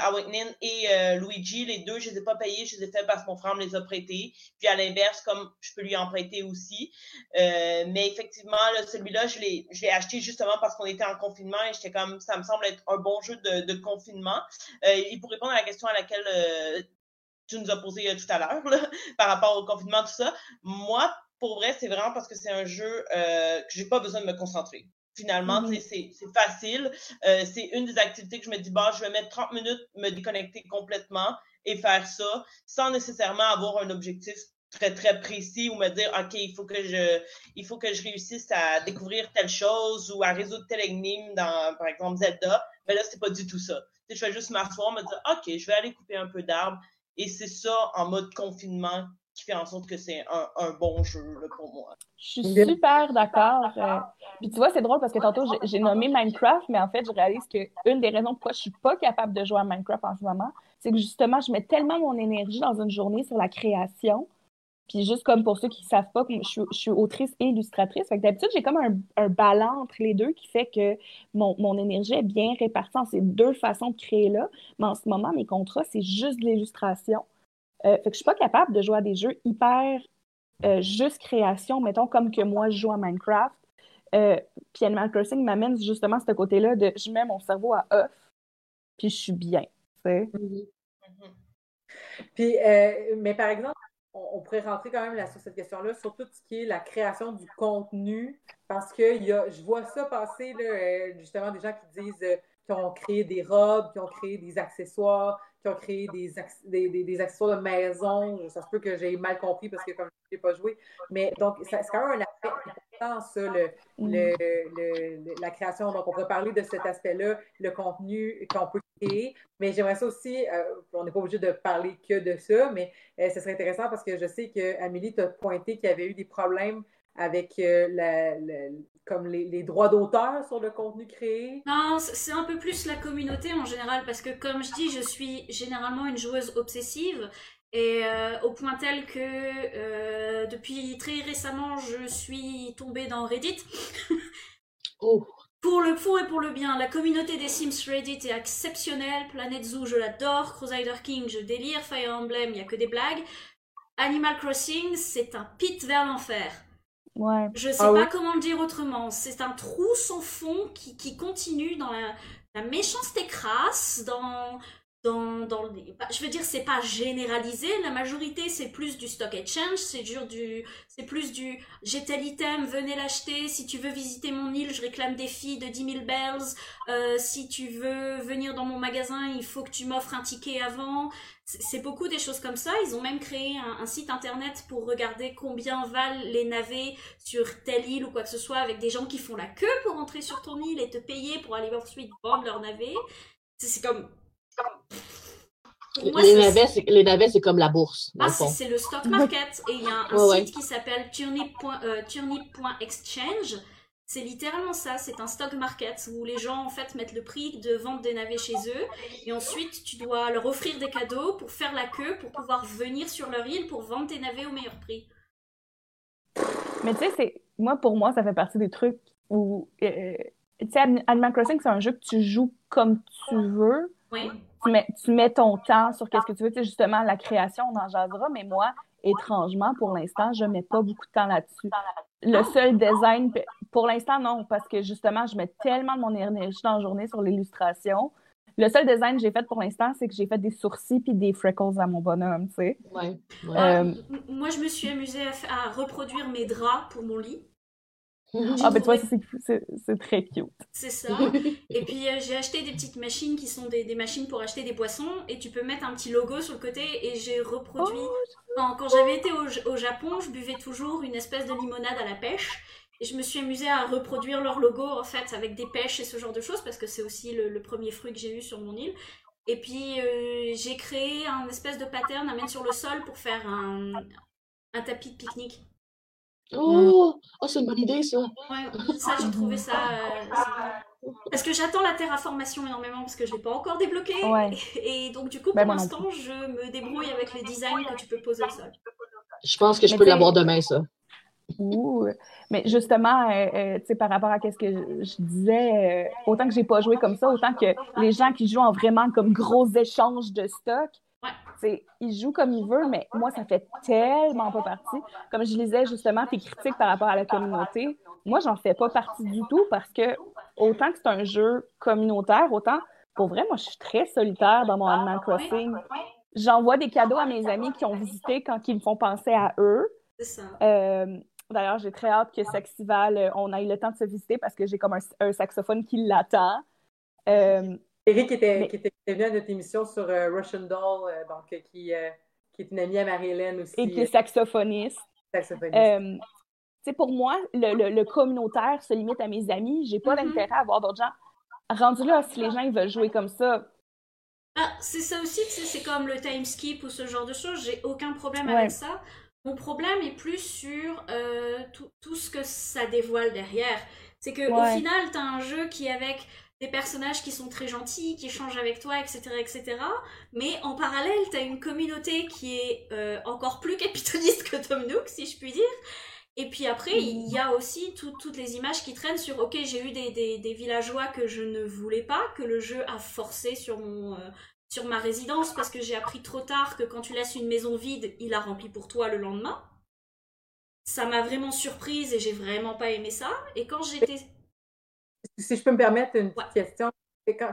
Awakening et Luigi, les deux, je les ai pas payés, je les ai fait parce que mon frère me les a prêtés. Puis à l'inverse, comme je peux lui en prêter aussi. Mais effectivement, là, celui-là, je l'ai acheté justement parce qu'on était en confinement et j'étais comme, ça me semble être un bon jeu de confinement. Et pour répondre à la question à laquelle tu nous as posée tout à l'heure, là, par rapport au confinement, tout ça, moi, pour vrai, c'est vraiment parce que c'est un jeu que j'ai pas besoin de me concentrer. Finalement, c'est facile. C'est une des activités que je me dis, bah, je vais mettre 30 minutes, me déconnecter complètement et faire ça sans nécessairement avoir un objectif très, très précis ou me dire, OK, il faut que je réussisse à découvrir telle chose ou à résoudre telle énigme dans, par exemple, Zelda. Mais là, c'est pas du tout ça. Je vais juste m'asseoir, me dire, OK, je vais aller couper un peu d'arbres. Et c'est ça, en mode confinement, qui fait en sorte que c'est un bon jeu là, pour moi. Je suis super d'accord. Puis tu vois, c'est drôle parce que tantôt, j'ai nommé Minecraft, mais en fait, je réalise qu'une des raisons pourquoi je suis pas capable de jouer à Minecraft en ce moment, c'est que justement, je mets tellement mon énergie dans une journée sur la création. Puis juste comme pour ceux qui ne savent pas, je suis autrice et illustratrice. Fait que d'habitude, j'ai comme un ballon entre les deux qui fait que mon énergie est bien répartie en ces deux façons de créer là. Mais en ce moment, mes contrats, c'est juste de l'illustration. Fait que je ne suis pas capable de jouer à des jeux hyper juste création, mettons, comme que moi, je joue à Minecraft. Puis Animal Crossing m'amène justement à ce côté-là de je mets mon cerveau à off, puis je suis bien. Mm-hmm. Puis, mais par exemple, on pourrait rentrer quand même là, sur cette question-là, sur tout ce qui est la création du contenu, parce que je vois ça passer, là, justement, des gens qui disent qui ont créé des robes, qui ont créé des accessoires, qui ont créé des accessoires de maison. Ça se peut que j'ai mal compris parce que comme je n'ai pas joué. Mais donc, c'est quand même un aspect important, ça, la création. Donc, on pourrait parler de cet aspect-là, le contenu qu'on peut créer. Mais j'aimerais ça aussi, on n'est pas obligé de parler que de ça, mais ce serait intéressant parce que je sais qu'Amélie t'a pointé qu'il y avait eu des problèmes avec comme les droits d'auteur sur le contenu créé? Non, c'est un peu plus la communauté en général, parce que comme je dis, je suis généralement une joueuse obsessive, et au point tel que depuis très récemment, je suis tombée dans Reddit. Oh. Pour le pour et pour le bien, la communauté des Sims Reddit est exceptionnelle, Planet Zoo, je l'adore, Crusader King, je délire, Fire Emblem, il n'y a que des blagues, Animal Crossing, c'est un pit vers l'enfer. Ouais. Je sais pas comment le dire autrement, c'est un trou sans fond qui continue dans la méchanceté crasse, dans les... Je veux dire, c'est pas généralisé, la majorité c'est plus du stock exchange, c'est plus du j'ai tel item, venez l'acheter, si tu veux visiter mon île, je réclame des filles de 10 000 bells, si tu veux venir dans mon magasin, il faut que tu m'offres un ticket avant, c'est beaucoup des choses comme ça. Ils ont même créé un site internet pour regarder combien valent les navets sur telle île ou quoi que ce soit, avec des gens qui font la queue pour entrer sur ton île et te payer pour aller ensuite vendre leurs navets. C'est comme... Moi, les navets, c'est comme la bourse. Ah, c'est le stock market. Et il y a un site qui s'appelle turnip.exchange. C'est littéralement ça, c'est un stock market où les gens en fait mettent le prix de vente des navets chez eux et ensuite tu dois leur offrir des cadeaux pour faire la queue pour pouvoir venir sur leur île pour vendre tes navets au meilleur prix. Mais tu sais, pour moi, ça fait partie des trucs où... Tu sais, Animal Crossing, c'est un jeu que tu joues comme tu veux. Oui. Tu mets ton temps sur qu'est-ce que tu veux. Tu sais, justement, la création, on en jasera, mais moi, étrangement, pour l'instant, je mets pas beaucoup de temps là-dessus. Le seul design, pour l'instant, non, parce que justement, je mets tellement de mon énergie dans la journée sur l'illustration. Le seul design que j'ai fait pour l'instant, c'est que j'ai fait des sourcils puis des freckles à mon bonhomme, tu sais. Ouais. Ouais. Moi, je me suis amusée à reproduire mes draps pour mon lit. Ah, ben toi, c'est très cute. C'est ça. Et puis, j'ai acheté des petites machines qui sont des machines pour acheter des poissons et tu peux mettre un petit logo sur le côté et j'ai reproduit... Quand j'avais été au Japon, je buvais toujours une espèce de limonade à la pêche et je me suis amusée à reproduire leur logo, en fait, avec des pêches et ce genre de choses parce que c'est aussi le premier fruit que j'ai eu sur mon île. Et puis, j'ai créé un espèce de pattern à mettre sur le sol pour faire un tapis de pique-nique. Oh, c'est une bonne idée, ça. Ouais, ça, j'ai trouvé ça... parce que j'attends la terraformation énormément, parce que je ne l'ai pas encore débloquée. Ouais. Et donc, du coup, pour l'instant, je me débrouille avec les designs que tu peux poser au sol. Je pense que je peux l'avoir demain, ça. Ouh. Mais justement, tu sais, par rapport à ce que je disais, autant que je n'ai pas joué comme ça, autant que les gens qui jouent en vraiment comme gros échanges de stock, c'est, il joue comme il veut, mais moi, ça fait tellement pas partie. Comme je lisais justement tes critiques par rapport à la communauté, moi, j'en fais pas partie du tout parce que autant que c'est un jeu communautaire, autant, pour vrai, moi, je suis très solitaire dans mon Animal Crossing. J'envoie des cadeaux à mes amis qui ont visité quand ils me font penser à eux. D'ailleurs, j'ai très hâte que Saxival, on ait le temps de se visiter parce que j'ai comme un saxophone qui l'attend. Eric qui était venu à notre émission sur Russian Doll, donc, qui est une amie à Marie-Hélène aussi. Et qui est saxophoniste. Pour moi, le communautaire se limite à mes amis. J'ai pas d'intérêt à voir d'autres gens. Rendu là, si les gens ils veulent jouer comme ça... Ah, c'est ça aussi, c'est comme le time skip ou ce genre de choses. J'ai aucun problème avec ça. Mon problème est plus sur tout ce que ça dévoile derrière. C'est que au final, t'as un jeu qui est avec des personnages qui sont très gentils, qui échangent avec toi, etc., etc. Mais en parallèle, t'as une communauté qui est encore plus capitaliste que Tom Nook, si je puis dire. Et puis après, il y a aussi toutes les images qui traînent sur « Ok, j'ai eu des villageois que je ne voulais pas, que le jeu a forcé sur ma résidence parce que j'ai appris trop tard que quand tu laisses une maison vide, il la remplit pour toi le lendemain. » Ça m'a vraiment surprise et j'ai vraiment pas aimé ça. Et quand j'étais... Si je peux me permettre une petite question.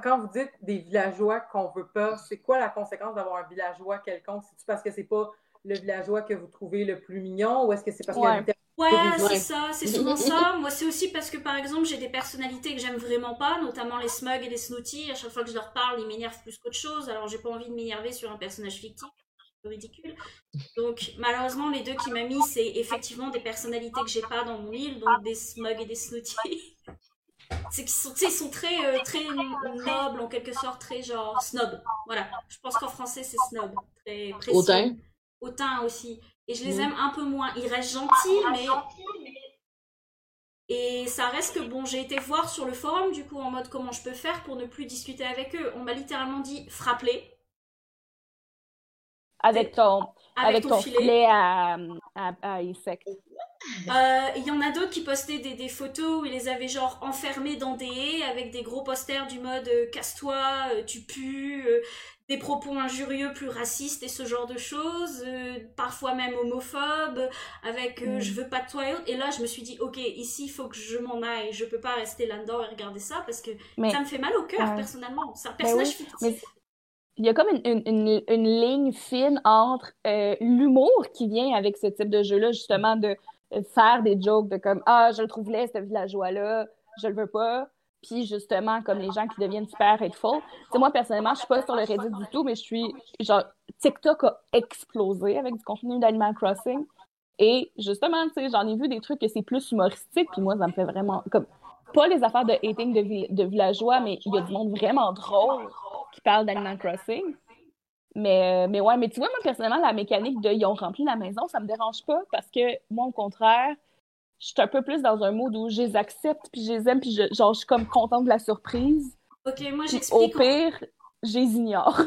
Quand vous dites des villageois qu'on veut pas, c'est quoi la conséquence d'avoir un villageois quelconque? C'est-tu parce que c'est pas le villageois que vous trouvez le plus mignon ou est-ce que c'est parce que... c'est ça, c'est souvent ça. Moi, c'est aussi parce que, par exemple, j'ai des personnalités que j'aime vraiment pas, notamment les smugs et les snooty. À chaque fois que je leur parle, ils m'énervent plus qu'autre chose. Alors, j'ai pas envie de m'énerver sur un personnage fictif. C'est ridicule. Donc, malheureusement, les deux qui m'a mis, c'est effectivement des personnalités que j'ai pas dans mon île, donc des smugs et des snooty. C'est qu'ils sont, très, très nobles, en quelque sorte, très genre snob. Voilà. Je pense qu'en français, c'est snob. Très précis. Hautain. Hautain aussi. Et je les aime un peu moins. Ils restent gentils, mais... Et ça reste que, bon, j'ai été voir sur le forum, du coup, en mode comment je peux faire pour ne plus discuter avec eux. On m'a littéralement dit « frappe-les ». Avec ton filet à insectes. Il y en a d'autres qui postaient des photos où ils les avaient genre enfermés dans des haies avec des gros posters du mode « casse-toi, tu pues », des propos injurieux plus racistes et ce genre de choses, parfois même homophobes, avec « je veux pas de toi » et autres. Et là, je me suis dit « ok, ici, il faut que je m'en aille, je peux pas rester là-dedans et regarder ça parce que ça me fait mal au cœur, personnellement. C'est un personnage fictif. Il y a comme une ligne fine entre l'humour qui vient avec ce type de jeu-là, justement, de faire des jokes de comme « ah, je le trouve laid, ce villageois-là, je le veux pas ». Puis justement, comme les gens qui deviennent super hateful. T'sais, moi, personnellement, je suis pas sur le Reddit du tout, mais je suis, genre, TikTok a explosé avec du contenu d'Animal Crossing. Et justement, tu sais, j'en ai vu des trucs que c'est plus humoristique, puis moi, ça me fait vraiment, comme, pas les affaires de hating de villageois, mais il y a du monde vraiment drôle qui parle d'Animal Crossing. Mais ouais, mais tu vois, moi, personnellement, la mécanique de « ils ont rempli la maison », ça me dérange pas, parce que moi, au contraire... Je suis un peu plus dans un mode où je les accepte, puis je les aime, puis je suis comme contente de la surprise. Ok, moi j'explique. Au pire, je les ignore.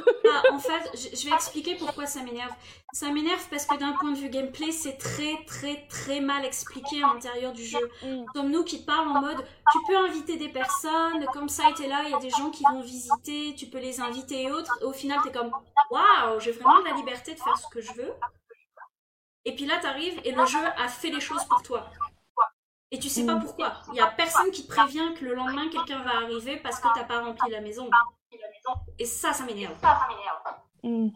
En fait, je vais expliquer pourquoi ça m'énerve. Ça m'énerve parce que d'un point de vue gameplay, c'est très, très, très mal expliqué à l'intérieur du jeu. Tom Nook qui parle en mode, tu peux inviter des personnes, comme ça et t'es là, il y a des gens qui vont visiter, tu peux les inviter et autres. Et au final, t'es comme, waouh, j'ai vraiment de la liberté de faire ce que je veux. Et puis là, t'arrives et le jeu a fait les choses pour toi. Et tu sais pas pourquoi. Il y a personne qui te prévient que le lendemain, quelqu'un va arriver parce que t'as pas rempli la maison. Et ça m'énerve. Ben,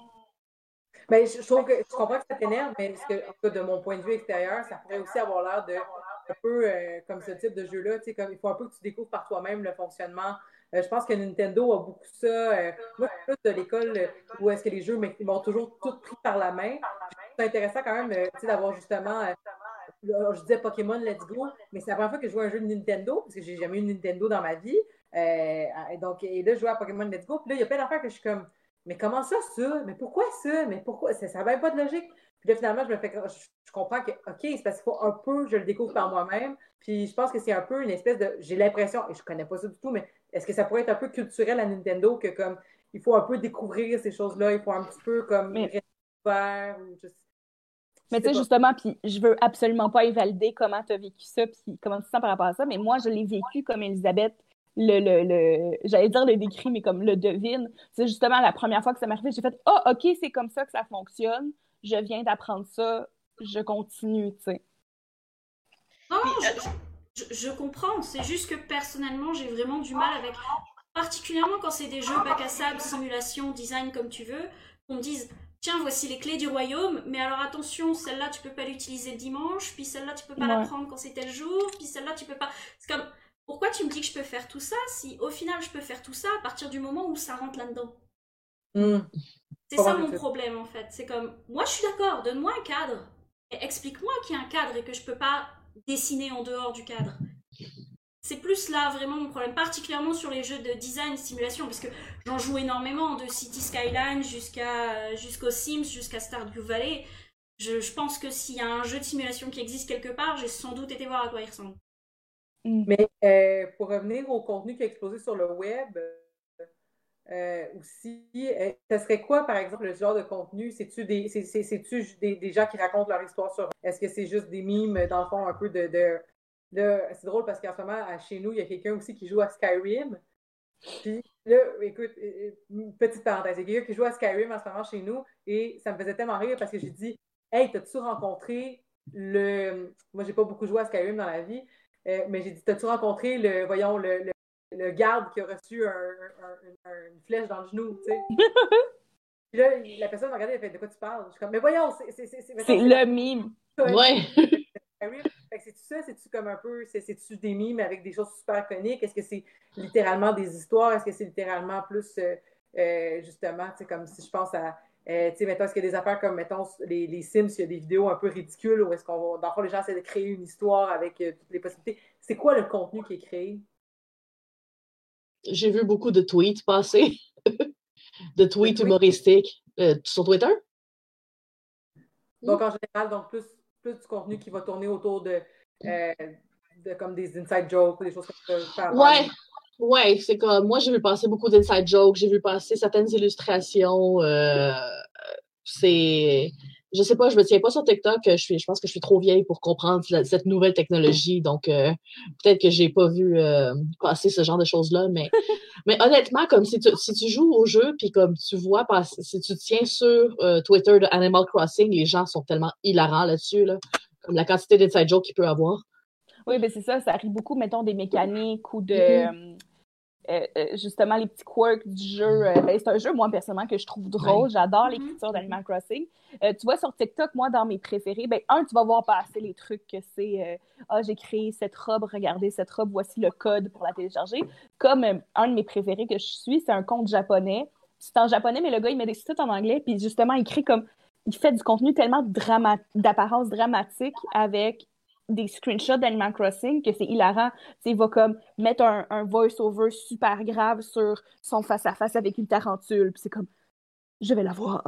je trouve que je comprends que ça t'énerve, mais parce que, en tout cas, de mon point de vue extérieur, ça pourrait aussi avoir l'air de un peu comme ce type de jeu-là. Tu sais, comme il faut un peu que tu découvres par toi-même le fonctionnement. Je pense que Nintendo a beaucoup ça. Moi, je suis plus de l'école où est-ce que les jeux m'ont toujours tout pris par la main. C'est intéressant quand même, tu sais, d'avoir justement. Je disais Pokémon Let's Go, mais c'est la première fois que je joue à un jeu de Nintendo, parce que j'ai jamais eu de Nintendo dans ma vie. Et là, je jouais à Pokémon Let's Go, puis là, il y a plein d'affaires que je suis comme, mais comment ça? Mais pourquoi ça? Mais pourquoi? Ça n'a même pas de logique. Puis là, finalement, je comprends que, OK, c'est parce qu'il faut un peu, je le découvre par moi-même. Puis je pense que c'est un peu une espèce de, j'ai l'impression, et je connais pas ça du tout, mais est-ce que ça pourrait être un peu culturel à Nintendo, que comme, il faut un peu découvrir ces choses-là, il faut un petit peu comme rester ouvert, ou je sais. Mais tu sais, justement, puis je veux absolument pas invalider comment tu as vécu ça, puis comment tu te sens par rapport à ça, mais moi, je l'ai vécu comme Elisabeth, j'allais dire le décrit, mais comme le devine. C'est justement la première fois que ça m'est arrivé, j'ai fait « Ah, oh, OK, c'est comme ça que ça fonctionne, je viens d'apprendre ça, je continue, tu sais. » Non, je comprends, c'est juste que personnellement, j'ai vraiment du mal avec, particulièrement quand c'est des jeux bac à sable, simulation, design, comme tu veux, qu'on me dise... Tiens, voici les clés du royaume, mais alors attention, celle-là, tu peux pas l'utiliser le dimanche, puis celle-là, tu peux pas la prendre quand c'est tel jour, puis celle-là, tu peux pas... C'est comme, pourquoi tu me dis que je peux faire tout ça si, au final, je peux faire tout ça à partir du moment où ça rentre là-dedans? C'est ça mon problème, en fait. C'est comme, moi, je suis d'accord, donne-moi un cadre, et explique-moi qu'il y a un cadre et que je peux pas dessiner en dehors du cadre. C'est plus là, vraiment, mon problème, particulièrement sur les jeux de design et simulation, parce que j'en joue énormément, de City Skyline jusqu'aux Sims, jusqu'à Stardew Valley. Je pense que s'il y a un jeu de simulation qui existe quelque part, j'ai sans doute été voir à quoi il ressemble. Mais pour revenir au contenu qui a explosé sur le web, aussi, ça serait quoi, par exemple, le genre de contenu? C'est-tu des gens qui racontent leur histoire sur... Est-ce que c'est juste des mimes, dans le fond, un peu de... C'est drôle parce qu'en ce moment, chez nous, il y a quelqu'un aussi qui joue à Skyrim. Puis là, écoute, petite parenthèse, il y a quelqu'un qui joue à Skyrim en ce moment chez nous et ça me faisait tellement rire parce que j'ai dit... Hey, t'as-tu rencontré le... Moi, j'ai pas beaucoup joué à Skyrim dans la vie, mais j'ai dit, t'as-tu rencontré le garde qui a reçu une flèche dans le genou, tu sais? Puis là, la personne m'a regardé, elle fait, de quoi tu parles? Je suis comme, mais voyons, c'est le mime. Ouais. Fait que c'est-tu ça? C'est-tu comme un peu... C'est-tu des mimes avec des choses super coniques? Est-ce que c'est littéralement des histoires? Est-ce que c'est littéralement plus, justement, tu sais, comme si je pense à... tu sais, mettons, est-ce qu'il y a des affaires comme, mettons, les Sims, il y a des vidéos un peu ridicules où est-ce qu'on va, dans le fond, les gens essaient de créer une histoire avec toutes les possibilités. C'est quoi le contenu qui est créé? J'ai vu beaucoup de tweets passer, de tweets humoristiques sur Twitter. Donc, en général, donc plus du contenu qui va tourner autour de comme des inside jokes ou des choses comme ça. Ouais. Oui, c'est comme, moi, j'ai vu passer beaucoup d'inside jokes, j'ai vu passer certaines illustrations, c'est, je sais pas, je me tiens pas sur TikTok, je pense que je suis trop vieille pour comprendre cette nouvelle technologie, donc peut-être que j'ai pas vu passer ce genre de choses-là, mais honnêtement, comme si tu joues au jeu, puis comme tu vois, si tu tiens sur Twitter de Animal Crossing, les gens sont tellement hilarants là-dessus, là, comme la quantité d'inside jokes qu'il peut avoir. Oui, ben c'est ça, ça arrive beaucoup, mettons, des mécaniques ou de... Mm-hmm. Justement, les petits quirks du jeu. Ben, c'est un jeu, moi, personnellement, que je trouve drôle. Oui. J'adore l'écriture d'Animal Crossing. Tu vois, sur TikTok, moi, dans mes préférés, ben, tu vas voir passer les trucs que c'est « Ah, j'ai créé cette robe, regardez cette robe, voici le code pour la télécharger. » Comme un de mes préférés que je suis, c'est un compte japonais. C'est en japonais, mais le gars, il met des sous-titres en anglais, puis justement, il crée comme... Il fait du contenu tellement d'apparence dramatique avec... des screenshots d'Animal Crossing que c'est hilarant. T'sais, il va comme mettre un voice-over super grave sur son face-à-face avec une tarentule. Puis c'est comme, je vais la voir.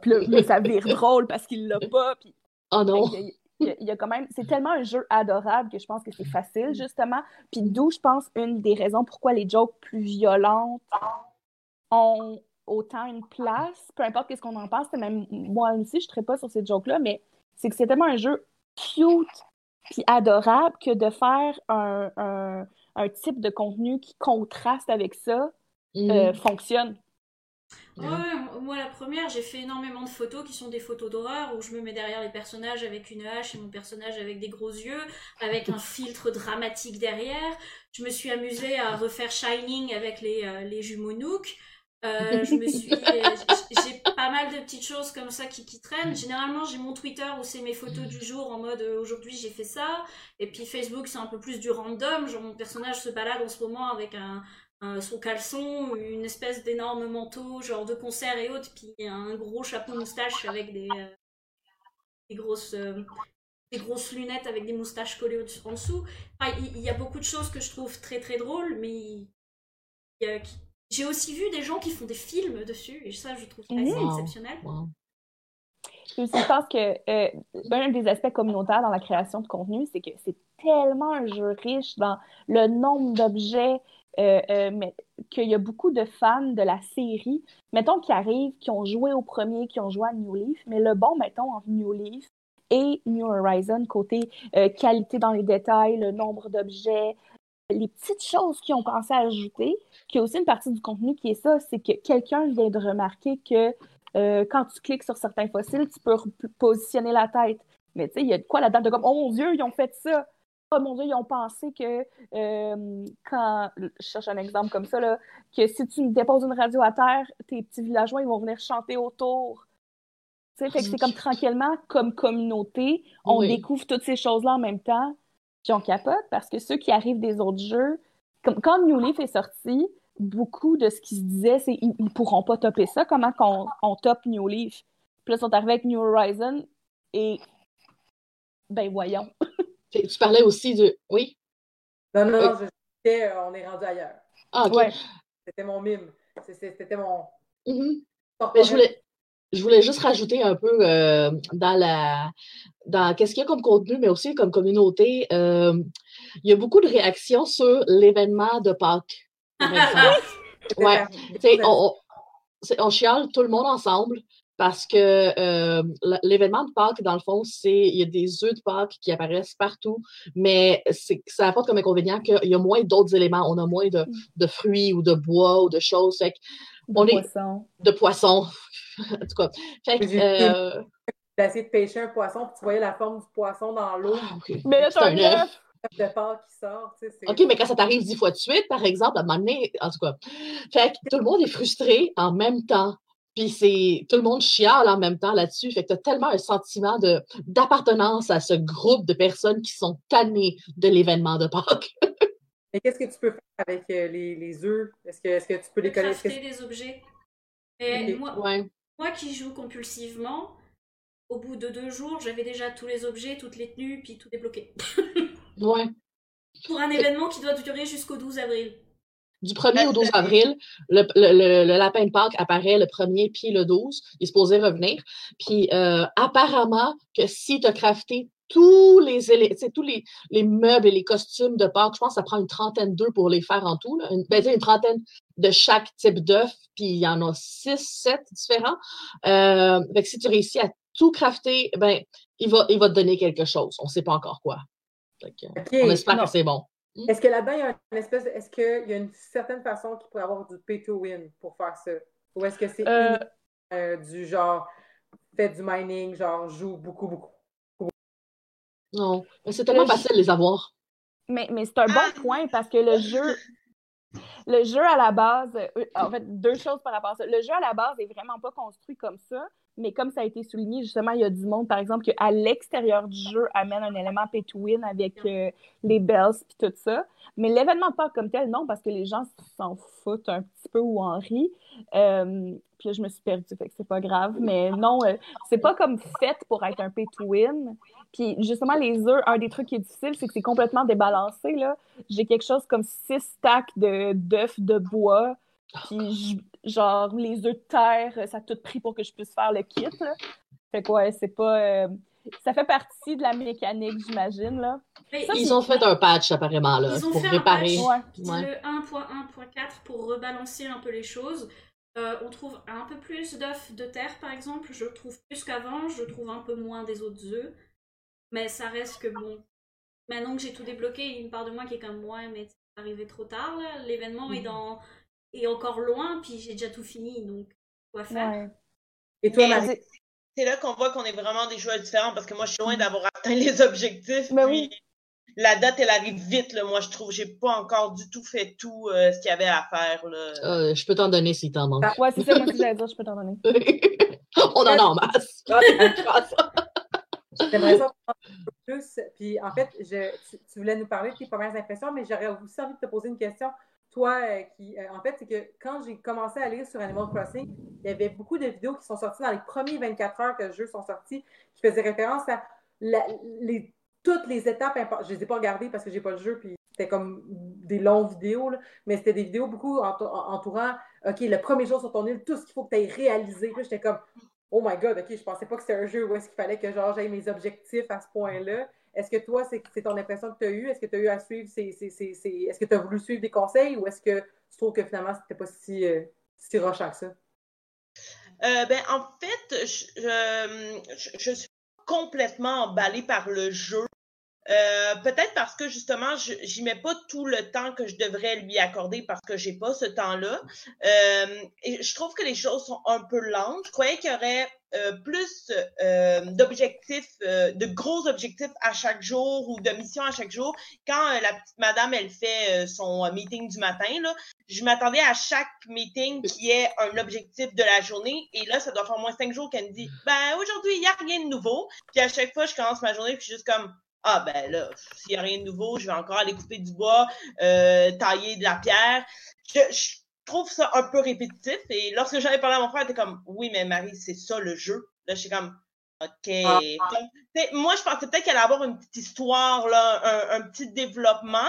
Puis là, ça vire drôle parce qu'il l'a pas. Puis... Oh non! Il y a quand même... C'est tellement un jeu adorable que je pense que c'est facile, justement. Puis d'où, je pense, une des raisons pourquoi les jokes plus violentes ont autant une place. Peu importe qu'est-ce qu'on en pense. Même moi aussi, je ne serais pas sur ces jokes-là, mais c'est que c'est tellement un jeu cute puis adorable que de faire un type de contenu qui contraste avec ça fonctionne. Ouais, moi, la première, j'ai fait énormément de photos qui sont des photos d'horreur où je me mets derrière les personnages avec une hache et mon personnage avec des gros yeux, avec un filtre dramatique derrière. Je me suis amusée à refaire Shining avec les jumeaux Nook. J'ai pas mal de petites choses comme ça qui traînent. Généralement, j'ai mon Twitter où c'est mes photos du jour en mode aujourd'hui j'ai fait ça. Et puis Facebook, c'est un peu plus du random. Genre, mon personnage se balade en ce moment avec son caleçon, une espèce d'énorme manteau, genre de concert et autres. Puis un gros chapeau moustache avec des grosses lunettes avec des moustaches collées en dessous. Enfin, il y a beaucoup de choses que je trouve très très drôles, mais j'ai aussi vu des gens qui font des films dessus, et ça, je trouve assez exceptionnel. Wow. Je pense que un des aspects communautaires dans la création de contenu, c'est que c'est tellement un jeu riche dans le nombre d'objets, mais qu'il y a beaucoup de fans de la série, mettons, qui arrivent, qui ont joué au premier, qui ont joué à New Leaf, mais le bon, mettons, entre New Leaf et New Horizon, côté qualité dans les détails, le nombre d'objets, les petites choses qu'ils ont pensé à ajouter, qu'il y a aussi une partie du contenu qui est ça, c'est que quelqu'un vient de remarquer que quand tu cliques sur certains fossiles, tu peux positionner la tête. Mais tu sais, il y a de quoi là-dedans de comme « Oh mon Dieu, ils ont fait ça! Oh mon Dieu, ils ont pensé que quand... » Je cherche un exemple comme ça, là, que si tu déposes une radio à terre, tes petits villageois, ils vont venir chanter autour. Tu sais, fait que c'est comme tranquillement, comme communauté, on découvre toutes ces choses-là en même temps. Puis on capote parce que ceux qui arrivent des autres jeux, quand New Leaf est sorti, beaucoup de ce qui se disait, c'est qu'ils ne pourront pas topper ça. Comment on top New Leaf? Puis là, ils sont arrivés avec New Horizon et ben voyons. Tu parlais aussi de... Oui? Non, je disais on est rendu ailleurs. Ah, OK. Ouais. C'était mon mime. C'était mon... Mm-hmm. Mais je voulais... Je voulais juste rajouter un peu dans qu'est-ce qu'il y a comme contenu, mais aussi comme communauté. Il y a beaucoup de réactions sur l'événement de Pâques. Ouais. On chiale tout le monde ensemble parce que l'événement de Pâques, dans le fond, il y a des œufs de Pâques qui apparaissent partout, mais ça apporte comme inconvénient qu'il y a moins d'autres éléments. On a moins de fruits ou de bois ou de choses. Fait qu'on de poissons. En tout cas. Fait que, j'ai essayé de pêcher un poisson, puis tu voyais la forme du poisson dans l'eau. Ah, okay. Mais là, c'est un œuf de Pâques qui sort. Tu sais, OK, mais quand ça t'arrive 10 fois de suite, par exemple, à un moment donné, en tout cas. Fait que tout le monde est frustré en même temps. Puis tout le monde chiale en même temps là-dessus. Fait que t'as tellement un sentiment d'appartenance à ce groupe de personnes qui sont tannées de l'événement de Pâques. Mais qu'est-ce que tu peux faire avec les œufs? Est-ce que tu peux les coller? Acheter des objets. Okay. Moi qui joue compulsivement, au bout de 2 jours, j'avais déjà tous les objets, toutes les tenues, puis tout débloqué. Ouais. Pour un événement qui doit durer jusqu'au 12 avril. Du 1er au 12 avril, le lapin de Pâques apparaît le 1er puis le 12. Il est supposé revenir. Puis apparemment, que si tu as crafté tous les meubles et les costumes de Pâques, je pense que ça prend une trentaine d'œufs pour les faire en tout. Là. Une trentaine de chaque type d'œuf, puis il y en a 6, 7 différents. Fait que si tu réussis à tout crafter, ben il va te donner quelque chose. On ne sait pas encore quoi. Donc, on espère que c'est bon. Est-ce que là-dedans, est-ce qu'il y a une certaine façon qu'il pourrait avoir du pay to win pour faire ça? Ou est-ce que c'est du genre fait du mining, genre joue beaucoup? Non, mais c'est tellement facile de les avoir. Mais c'est un bon point parce que le jeu à la base, en fait, 2 choses par rapport à ça. Le jeu à la base n'est vraiment pas construit comme ça, mais comme ça a été souligné, justement, il y a du monde, par exemple, qu'à l'extérieur du jeu amène un élément pay to win avec les bells et tout ça. Mais l'événement pas comme tel, non, parce que les gens s'en foutent un petit peu ou en rient. Puis là, je me suis perdue, fait que c'est pas grave. Mais non, c'est pas comme fait pour être un pay to win. Puis justement, les œufs, un des trucs qui est difficile, c'est que c'est complètement débalancé, là. J'ai quelque chose comme 6 stacks d'œufs de bois. Puis genre, les œufs de terre, ça a tout pris pour que je puisse faire le kit, là. Fait que ouais, c'est pas... ça fait partie de la mécanique, j'imagine, là. Ça, ils ont fait un patch, apparemment, là, pour réparer. Ils ont fait un patch, le 1.1.4, pour rebalancer un peu les choses. On trouve un peu plus d'œufs de terre, par exemple. Je trouve plus qu'avant, je trouve un peu moins des autres œufs. Mais ça reste que, bon, maintenant que j'ai tout débloqué, il y a une part de moi qui est comme, ouais, mais c'est arrivé trop tard, là. L'événement est encore loin, puis j'ai déjà tout fini, donc quoi faire? Ouais. Et toi, Marie? C'est là qu'on voit qu'on est vraiment des joueurs différents, parce que moi, je suis loin d'avoir atteint les objectifs. Mais oui. La date, elle arrive vite, là, moi, je trouve. J'ai pas encore du tout fait tout ce qu'il y avait à faire, là. Je peux t'en donner si t'en manques. Ah, ouais, c'est ça, moi, tu voulais dire, je peux t'en donner. On en a en masse. J'aimerais ça prendre un peu plus. Puis, en fait, tu voulais nous parler de tes premières impressions, mais j'aurais aussi envie de te poser une question. Toi, en fait, c'est que quand j'ai commencé à lire sur Animal Crossing, il y avait beaucoup de vidéos qui sont sorties dans les premiers 24 heures que le jeu sont sortis, qui faisaient référence à toutes les étapes importantes. Je les ai pas regardées parce que j'ai pas le jeu, puis c'était comme des longues vidéos, là, mais c'était des vidéos beaucoup entourant « OK, le premier jour sur ton île, tout ce qu'il faut que tu ailles réaliser. » Puis j'étais comme « Oh my God, OK, je pensais pas que c'était un jeu où est-ce qu'il fallait que genre j'aille mes objectifs à ce point-là. » Est-ce que toi, c'est ton impression que tu as eue? Est-ce que tu as eu à suivre Est-ce que tu as voulu suivre des conseils ou est-ce que tu trouves que finalement, c'était pas si rochant que ça? En fait, je suis complètement emballée par le jeu. Peut-être parce que, justement, j'y mets pas tout le temps que je devrais lui accorder parce que j'ai pas ce temps-là. Et je trouve que les choses sont un peu lentes. Je croyais qu'il y aurait plus d'objectifs, de gros objectifs à chaque jour ou de missions à chaque jour. Quand la petite madame, elle fait son meeting du matin, là, je m'attendais à chaque meeting qui est un objectif de la journée. Et là, ça doit faire moins 5 jours qu'elle me dit « Ben, aujourd'hui, il n'y a rien de nouveau. » Puis à chaque fois, je commence ma journée, puis je suis juste comme « Ah, ben là, s'il n'y a rien de nouveau, je vais encore aller couper du bois, tailler de la pierre. » Je trouve ça un peu répétitif. Et lorsque j'avais parlé à mon frère, il était comme « Oui, mais Marie, c'est ça le jeu. » Là, je suis comme « OK. Ah. Donc, moi, je pensais peut-être qu'elle allait avoir une petite histoire, là, un petit développement,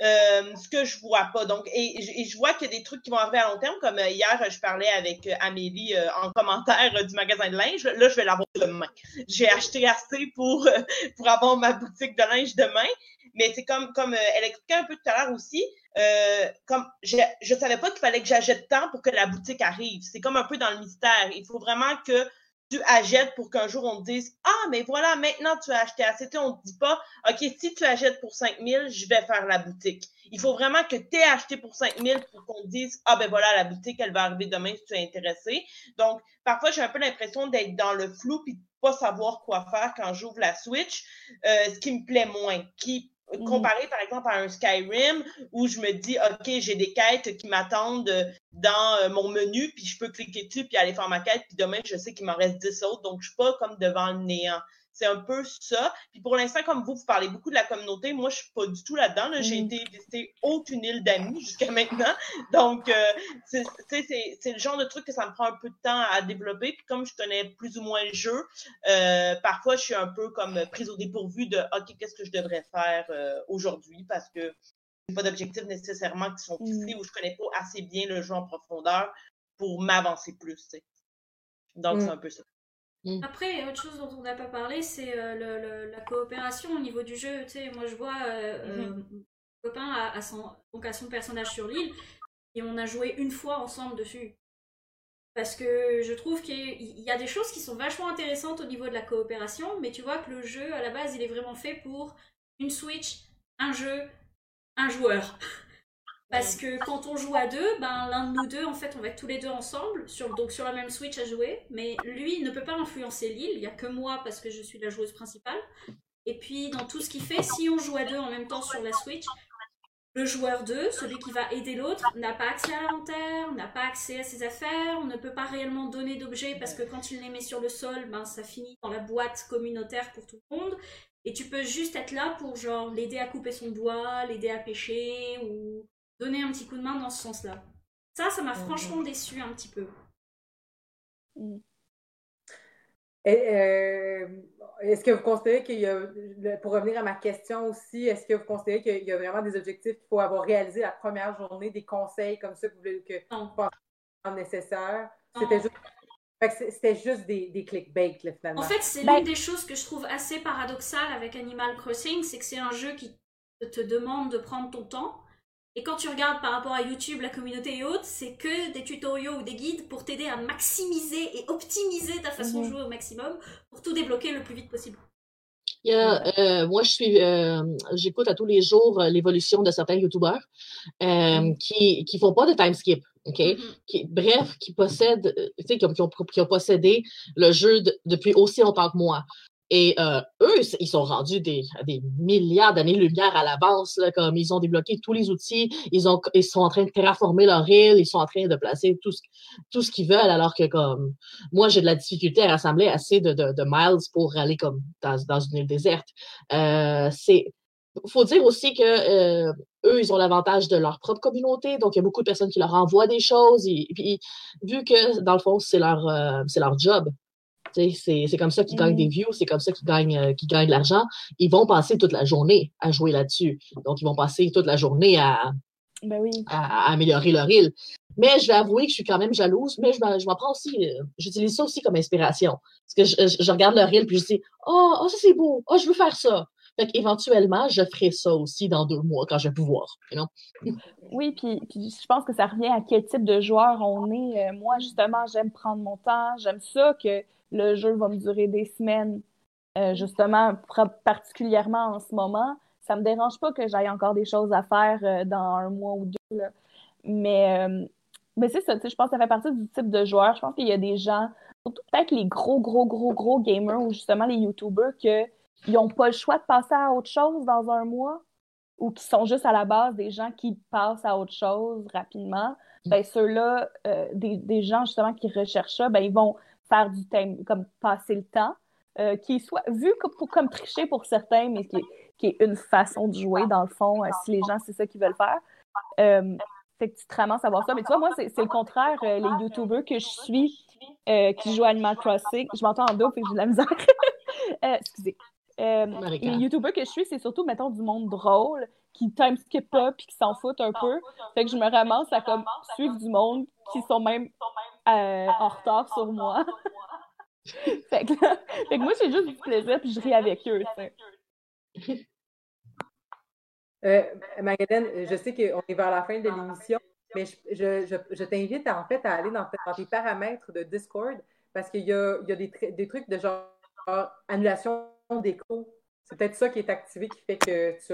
ce que je vois pas. Donc, et je vois qu'il y a des trucs qui vont arriver à long terme, comme hier, je parlais avec Amélie en commentaire du magasin de linge. Là, je vais l'avoir demain. J'ai acheté assez pour avoir ma boutique de linge demain. Mais c'est comme elle expliquait un peu tout à l'heure aussi, comme je savais pas qu'il fallait que j'achète tant pour que la boutique arrive. C'est comme un peu dans le mystère. Il faut vraiment que tu achètes pour qu'un jour on te dise « Ah, mais voilà, maintenant tu as acheté assez. » On ne te dit pas « OK, si tu achètes pour 5 000, je vais faire la boutique. » Il faut vraiment que tu aies acheté pour 5 000 pour qu'on te dise « Ah, ben voilà, la boutique, elle va arriver demain si tu es intéressé. » Donc, parfois, j'ai un peu l'impression d'être dans le flou et de ne pas savoir quoi faire quand j'ouvre la Switch, ce qui me plaît moins, comparé, par exemple, à un Skyrim où je me dis, OK, j'ai des quêtes qui m'attendent dans mon menu, puis je peux cliquer dessus, puis aller faire ma quête, puis demain, je sais qu'il m'en reste 10 autres, donc je suis pas comme devant le néant. C'est un peu ça. Puis pour l'instant, comme vous parlez beaucoup de la communauté, moi, je suis pas du tout là-dedans. Là. J'ai été visiter aucune île d'amis jusqu'à maintenant. Donc, c'est le genre de truc que ça me prend un peu de temps à développer. Puis comme je connais plus ou moins le jeu, parfois, je suis un peu comme prise au dépourvu de « OK, qu'est-ce que je devrais faire aujourd'hui? » Parce que j'ai pas d'objectifs nécessairement qui sont fixés ou je connais pas assez bien le jeu en profondeur pour m'avancer plus. T'sais. Donc, c'est un peu ça. Après, autre chose dont on n'a pas parlé, c'est la coopération au niveau du jeu. Tu sais, moi, je vois mon copain a son personnage sur l'île et on a joué une fois ensemble dessus. Parce que je trouve qu'il y a des choses qui sont vachement intéressantes au niveau de la coopération, mais tu vois que le jeu, à la base, il est vraiment fait pour une Switch, un jeu, un joueur. Parce que quand on joue à deux, ben, l'un de nous deux, en fait, on va être tous les deux ensemble, donc sur la même Switch à jouer. Mais lui, il ne peut pas influencer l'île, il n'y a que moi parce que je suis la joueuse principale. Et puis, dans tout ce qu'il fait, si on joue à deux en même temps sur la Switch, le joueur 2, celui qui va aider l'autre, n'a pas accès à l'inventaire, n'a pas accès à ses affaires, on ne peut pas réellement donner d'objets parce que quand il les met sur le sol, ben, ça finit dans la boîte communautaire pour tout le monde. Et tu peux juste être là pour genre l'aider à couper son bois, l'aider à pêcher ou... donner un petit coup de main dans ce sens-là. Ça m'a franchement déçue un petit peu. Est-ce que vous considérez qu'il y a, pour revenir à ma question aussi, est-ce que vous considérez qu'il y a vraiment des objectifs qu'il faut avoir réalisés la première journée, des conseils comme ça que vous voulez que vous pensiez nécessaire? C'était juste des clickbait, là, finalement. En fait, c'est l'une des choses que je trouve assez paradoxale avec Animal Crossing, c'est que c'est un jeu qui te demande de prendre ton temps. Et quand tu regardes par rapport à YouTube, la communauté et autres, c'est que des tutoriels ou des guides pour t'aider à maximiser et optimiser ta façon de jouer au maximum pour tout débloquer le plus vite possible. Moi, j'écoute à tous les jours l'évolution de certains YouTubers qui font pas de time skip. Okay? Qui possèdent, tu sais, qui ont possédé le jeu depuis aussi longtemps que moi. Et eux, ils sont rendus des milliards d'années-lumière à l'avance, là, comme ils ont débloqué tous les outils, ils sont en train de terraformer leur île, ils sont en train de placer tout ce qu'ils veulent, alors que comme moi, j'ai de la difficulté à rassembler assez de miles pour aller comme dans une île déserte. Faut dire aussi que eux, ils ont l'avantage de leur propre communauté, donc il y a beaucoup de personnes qui leur envoient des choses, et puis vu que dans le fond, c'est leur job. C'est comme ça qu'ils gagnent des views, c'est comme ça qu'ils gagnent de l'argent. Ils vont passer toute la journée à jouer là-dessus. Donc, ils vont passer toute la journée à améliorer leur île. Mais je vais avouer que je suis quand même jalouse, mais je m'en prends aussi, j'utilise ça aussi comme inspiration. Parce que je regarde leur île puis je dis « Oh, ça c'est beau, oh, je veux faire ça ». Fait qu'éventuellement, je ferai ça aussi dans 2 mois quand je vais pouvoir. Non? Oui, puis je pense que ça revient à quel type de joueur on est. Moi, justement, j'aime prendre mon temps, j'aime ça que le jeu va me durer des semaines, justement, particulièrement en ce moment. Ça me dérange pas que j'aille encore des choses à faire dans 1 mois ou 2. Là. Mais c'est ça, je pense que ça fait partie du type de joueur. Je pense qu'il y a des gens, surtout peut-être les gros gamers ou justement les YouTubers, qu'ils n'ont pas le choix de passer à autre chose dans 1 mois ou qui sont juste à la base des gens qui passent à autre chose rapidement. Ben ceux-là, des gens justement qui recherchent ça, ben ils vont faire du time, comme passer le temps, qui soit vu comme tricher pour certains, mais qui est une façon de jouer, dans le fond, si les gens, c'est ça qu'ils veulent faire. Fait que tu te ramasses à voir ça. Mais tu vois, moi, c'est le contraire. Les YouTubers que je suis, qui jouent à Animal Crossing, je m'entends en double et j'ai de la misère. Excusez. Les YouTubers que je suis, c'est surtout, mettons, du monde drôle, qui timeskip pas puis qui s'en foutent un peu. Fait que je me ramasse à comme suivre du monde qui sont même en retard sur moi. Fait que moi, j'ai juste du plaisir puis je ris avec eux, t'sais. Marie-Hélène, je sais qu'on est vers la fin de l'émission, mais je t'invite en fait à aller dans tes paramètres de Discord parce qu'il y a des trucs de genre annulation d'écho. C'est peut-être ça qui est activé qui fait que tu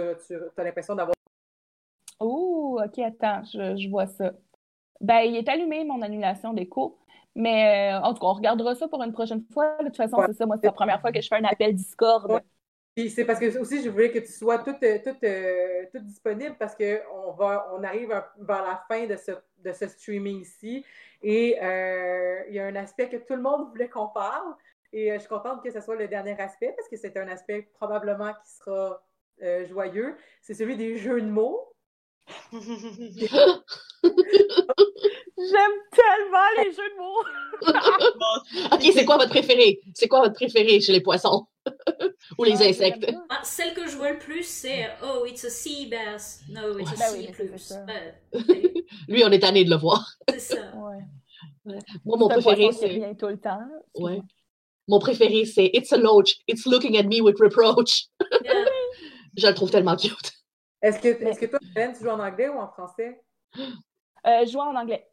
as l'impression d'avoir... Oh, OK, attends, je vois ça. Ben, il est allumé, mon annulation d'écho, mais en tout cas, on regardera ça pour une prochaine fois. De toute façon, ouais. C'est ça, moi, c'est la première fois que je fais un appel Discord. Ouais. Puis c'est parce que aussi, je voulais que tu sois toute disponible parce qu'on arrive vers la fin de ce streaming-ci et il y a un aspect que tout le monde voulait qu'on parle et je suis contente que ce soit le dernier aspect parce que c'est un aspect probablement qui sera joyeux. C'est celui des jeux de mots. J'aime tellement les jeux de mots. OK, c'est quoi votre préféré? C'est quoi votre préféré chez les poissons? Ou les insectes? Celle que je vois le plus, c'est « Oh, it's a sea bass. No, it's a sea plus. » Lui, on est tanné de le voir. C'est ça. Ouais. Moi, mon préféré, c'est... Bien tout le temps. Ouais. Mon préféré, c'est « It's a loach. It's looking at me with reproach. Yeah. » Je le trouve tellement cute. Est-ce que toi, Hélène, tu joues en anglais ou en français? Je joue en anglais.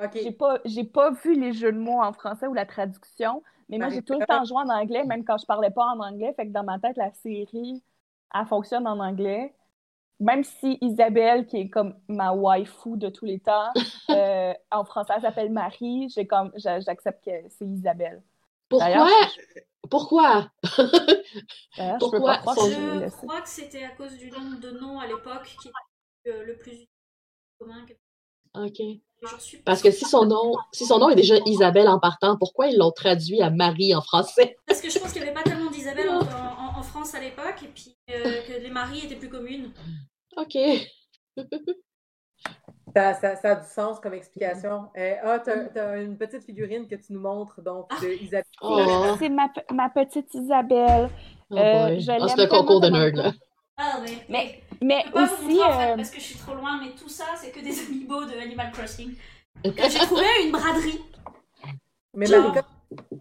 Okay. J'ai pas vu les jeux de mots en français ou la traduction, mais moi, j'ai tout le temps joué en anglais, même quand je parlais pas en anglais. Fait que dans ma tête, la série, elle fonctionne en anglais. Même si Isabelle, qui est comme ma waifu de tous les temps, en français, elle s'appelle Marie, j'accepte que c'est Isabelle. Pourquoi? Je crois que c'était à cause du nombre de noms à l'époque qui était le plus commun. OK. Parce que si son nom est déjà Isabelle en partant, pourquoi ils l'ont traduit à Marie en français? Parce que je pense qu'il n'y avait pas tellement d'Isabelle en France à l'époque et puis que les Maries étaient plus communes. OK. Ça a du sens comme explication. T'as une petite figurine que tu nous montres, donc, de Isabelle. Oh. C'est ma petite Isabelle. C'est un concours de nerd, là. Ah oui. Mais je peux pas aussi, vous montrer, en fait, parce que je suis trop loin, mais tout ça, c'est que des amiibo de Animal Crossing. J'ai trouvé une braderie. Mais Marika,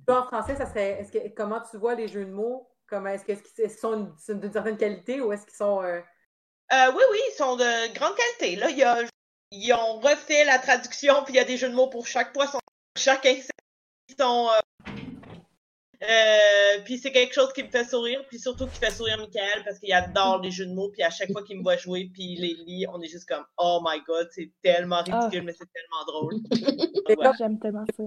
en français, ça serait... Comment tu vois les jeux de mots? Est-ce qu'ils sont d'une certaine qualité ou est-ce qu'ils sont... Oui, ils sont de grande qualité. Là, ils ont refait la traduction, puis il y a des jeux de mots pour chaque poisson, chaque insecte. Puis c'est quelque chose qui me fait sourire, puis surtout qui fait sourire Michael, parce qu'il adore les jeux de mots, puis à chaque fois qu'il me voit jouer, puis il les lit, on est juste comme « Oh my God, c'est tellement ridicule, mais c'est tellement drôle. » Ouais. J'aime tellement ça.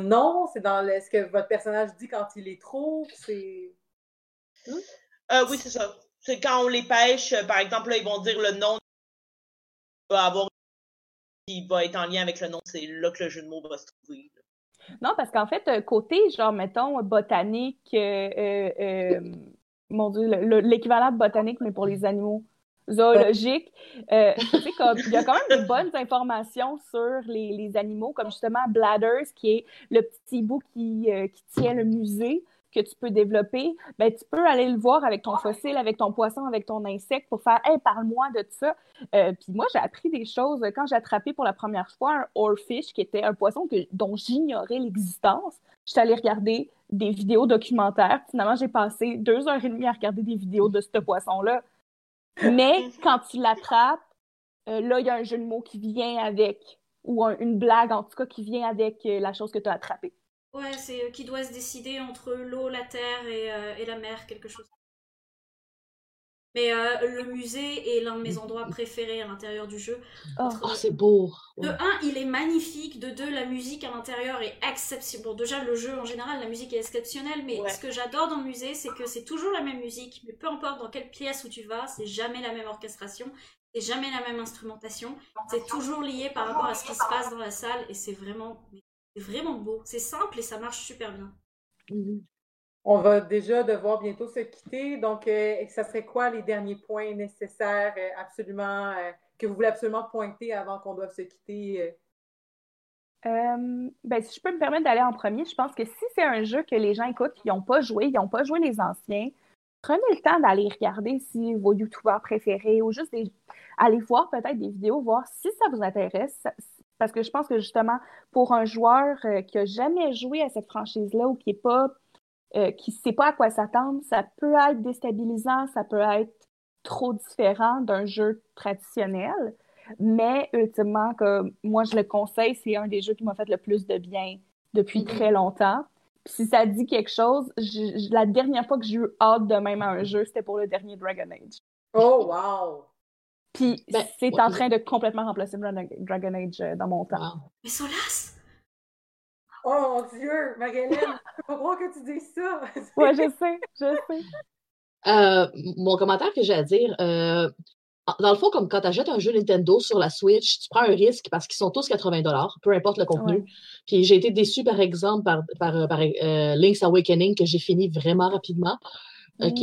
Non, c'est dans ce que votre personnage dit quand il les trouve, c'est... oui, c'est ça. C'est quand on les pêche, par exemple, là, ils vont dire le nom qui va être en lien avec le nom, c'est là que le jeu de mots va se trouver. Non, parce qu'en fait, côté, genre, mettons, botanique, mon Dieu, l'équivalent de botanique, mais pour les animaux, zoologique, c'est comme, il y a quand même de bonnes informations sur les animaux, comme justement Bladders, qui est le petit bout qui tient le musée, que tu peux développer, ben tu peux aller le voir avec ton fossile, avec ton poisson, avec ton insecte pour faire « Hey, parle-moi de ça! » Puis moi, j'ai appris des choses. Quand j'ai attrapé pour la première fois un oarfish, qui était un poisson dont j'ignorais l'existence, je suis allée regarder des vidéos documentaires. Finalement, j'ai passé 2 heures et demie à regarder des vidéos de ce poisson-là. Mais quand tu l'attrapes, là, il y a un jeu de mots qui vient avec, ou une blague, en tout cas, qui vient avec la chose que tu as attrapée. Ouais, c'est qui doit se décider entre l'eau, la terre et la mer, quelque chose. Mais le musée est l'un de mes endroits préférés à l'intérieur du jeu. Oh, c'est beau! De 1, il est magnifique. De 2, la musique à l'intérieur est exceptionnelle. Bon, déjà, le jeu, en général, la musique est exceptionnelle, mais ce que j'adore dans le musée, c'est que c'est toujours la même musique, mais peu importe dans quelle pièce où tu vas, c'est jamais la même orchestration, c'est jamais la même instrumentation, c'est toujours lié par rapport à ce qui se passe dans la salle, et c'est vraiment... C'est vraiment beau. C'est simple et ça marche super bien. On va déjà devoir bientôt se quitter. Donc, ça serait quoi les derniers points nécessaires absolument que vous voulez absolument pointer avant qu'on doive se quitter? Si je peux me permettre d'aller en premier, je pense que si c'est un jeu que les gens écoutent, ils n'ont pas joué les anciens, prenez le temps d'aller regarder si vos youtubeurs préférés ou juste aller voir peut-être des vidéos, voir si ça vous intéresse. Parce que je pense que justement, pour un joueur qui n'a jamais joué à cette franchise-là ou qui est pas, qui ne sait pas à quoi s'attendre, ça peut être déstabilisant, ça peut être trop différent d'un jeu traditionnel. Mais ultimement, que moi, je le conseille, c'est un des jeux qui m'a fait le plus de bien depuis très longtemps. Puis si ça dit quelque chose, la dernière fois que j'ai eu hâte de même à un jeu, c'était pour le dernier Dragon Age. Oh, wow! Puis c'est en train de complètement remplacer Dragon Age dans mon temps. Mais Solas! Oh mon Dieu! Marie-Hélène, c'est pas gros que tu dises ça! Ouais, je sais. Mon commentaire que j'ai à dire... Dans le fond, comme quand tu achètes un jeu Nintendo sur la Switch, tu prends un risque parce qu'ils sont tous 80$, peu importe le contenu. Ouais. Puis j'ai été déçue, par exemple, par Link's Awakening, que j'ai fini vraiment rapidement. OK?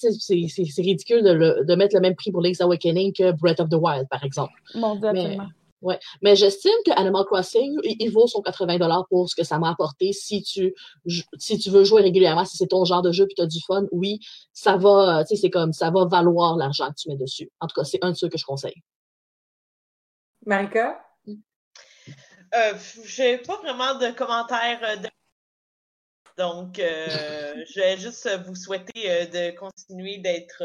C'est ridicule de mettre le même prix pour Link's Awakening que Breath of the Wild, par exemple. Mon Dieu, absolument. Ouais. Mais j'estime que Animal Crossing, il vaut son 80$ pour ce que ça m'a apporté. Si tu veux jouer régulièrement, si c'est ton genre de jeu puis tu as du fun, oui, ça va, tu sais, c'est comme ça va valoir l'argent que tu mets dessus. En tout cas, c'est un de ceux que je conseille. Marika? J'ai pas vraiment de commentaires. Donc, je vais juste vous souhaiter de continuer d'être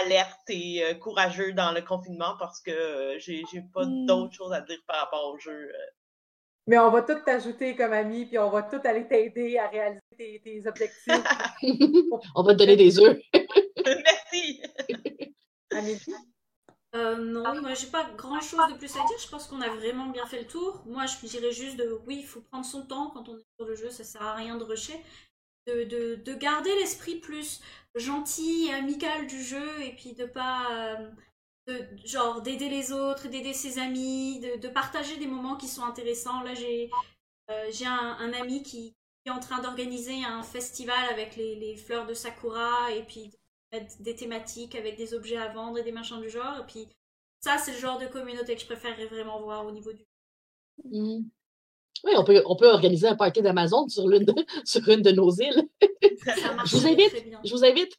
alerte et courageux dans le confinement parce que j'ai pas d'autres choses à dire par rapport au jeu. Mais on va tout t'ajouter comme ami, puis on va tout aller t'aider à réaliser tes objectifs. On va te donner des œufs. Merci! Amélie? Non, moi j'ai pas grand chose de plus à dire, je pense qu'on a vraiment bien fait le tour. Moi je dirais juste oui, il faut prendre son temps quand on est sur le jeu, ça sert à rien de rusher, de garder l'esprit plus gentil et amical du jeu et puis de pas, genre d'aider les autres, d'aider ses amis, de partager des moments qui sont intéressants. Là j'ai un ami qui est en train d'organiser un festival avec les fleurs de sakura et puis... des thématiques avec des objets à vendre et des machins du genre, et puis ça c'est le genre de communauté que je préférerais vraiment voir au niveau du Oui, on peut organiser un party d'Amazon sur une de nos îles. Ça marche très bien. Je vous invite.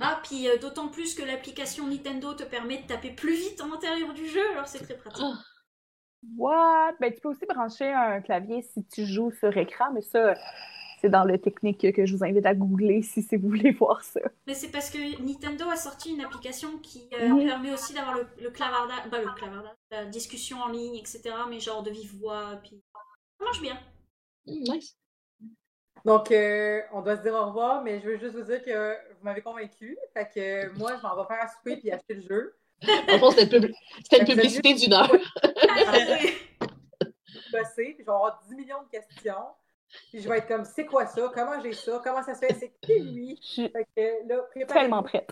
Ah, puis d'autant plus que l'application Nintendo te permet de taper plus vite à l'intérieur du jeu, alors c'est très pratique. Oh. What? Ben, tu peux aussi brancher un clavier si tu joues sur écran, mais ça... c'est dans le technique que je vous invite à googler si vous voulez voir ça. Mais c'est parce que Nintendo a sorti une application qui permet aussi d'avoir le clavardage, la discussion en ligne, etc. Mais genre de vive voix, puis ça marche bien. Nice. Donc, on doit se dire au revoir, mais je veux juste vous dire que vous m'avez convaincue. Fait que moi, je m'en vais faire un souper puis acheter le jeu. En fond, c'était une publicité d'une heure. Je vais bosser, puis je vais avoir 10 millions de questions. Puis je vais être comme, c'est quoi ça? Comment j'ai ça? Comment ça se fait? C'est qui lui? Fait que, là, préparez-vous. Tellement prête.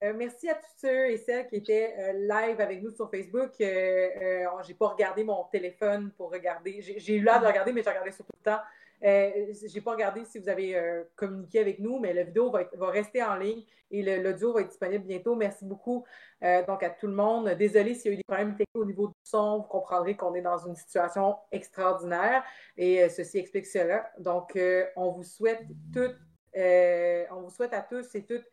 Merci à tous ceux et celles qui étaient live avec nous sur Facebook. J'ai pas regardé mon téléphone pour regarder. J'ai eu l'air de regarder, mais j'ai regardé sur tout le temps. J'ai pas regardé si vous avez communiqué avec nous, mais la vidéo va rester en ligne et l'audio va être disponible bientôt. Merci beaucoup donc à tout le monde. Désolée s'il y a eu des problèmes techniques au niveau du son, vous comprendrez qu'on est dans une situation extraordinaire et ceci explique cela. Donc on vous souhaite à tous et toutes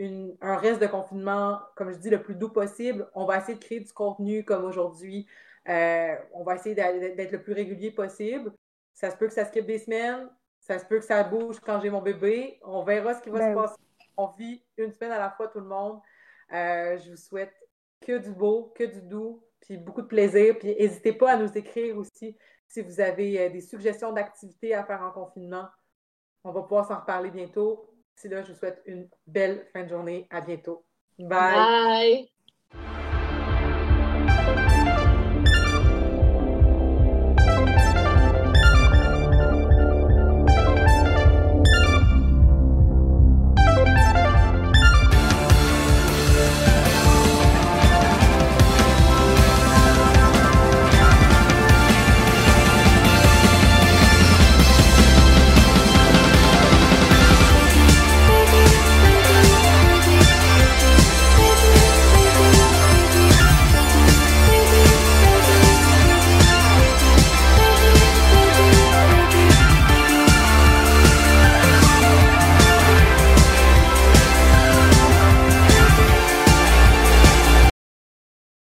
un reste de confinement, comme je dis, le plus doux possible. On va essayer de créer du contenu comme aujourd'hui. On va essayer d'être le plus régulier possible. Ça se peut que ça skip des semaines. Ça se peut que ça bouge quand j'ai mon bébé. On verra ce qui va se passer. On vit une semaine à la fois, tout le monde. Je vous souhaite que du beau, que du doux, puis beaucoup de plaisir. Puis n'hésitez pas à nous écrire aussi si vous avez des suggestions d'activités à faire en confinement. On va pouvoir s'en reparler bientôt. D'ici là, je vous souhaite une belle fin de journée. À bientôt. Bye! Bye.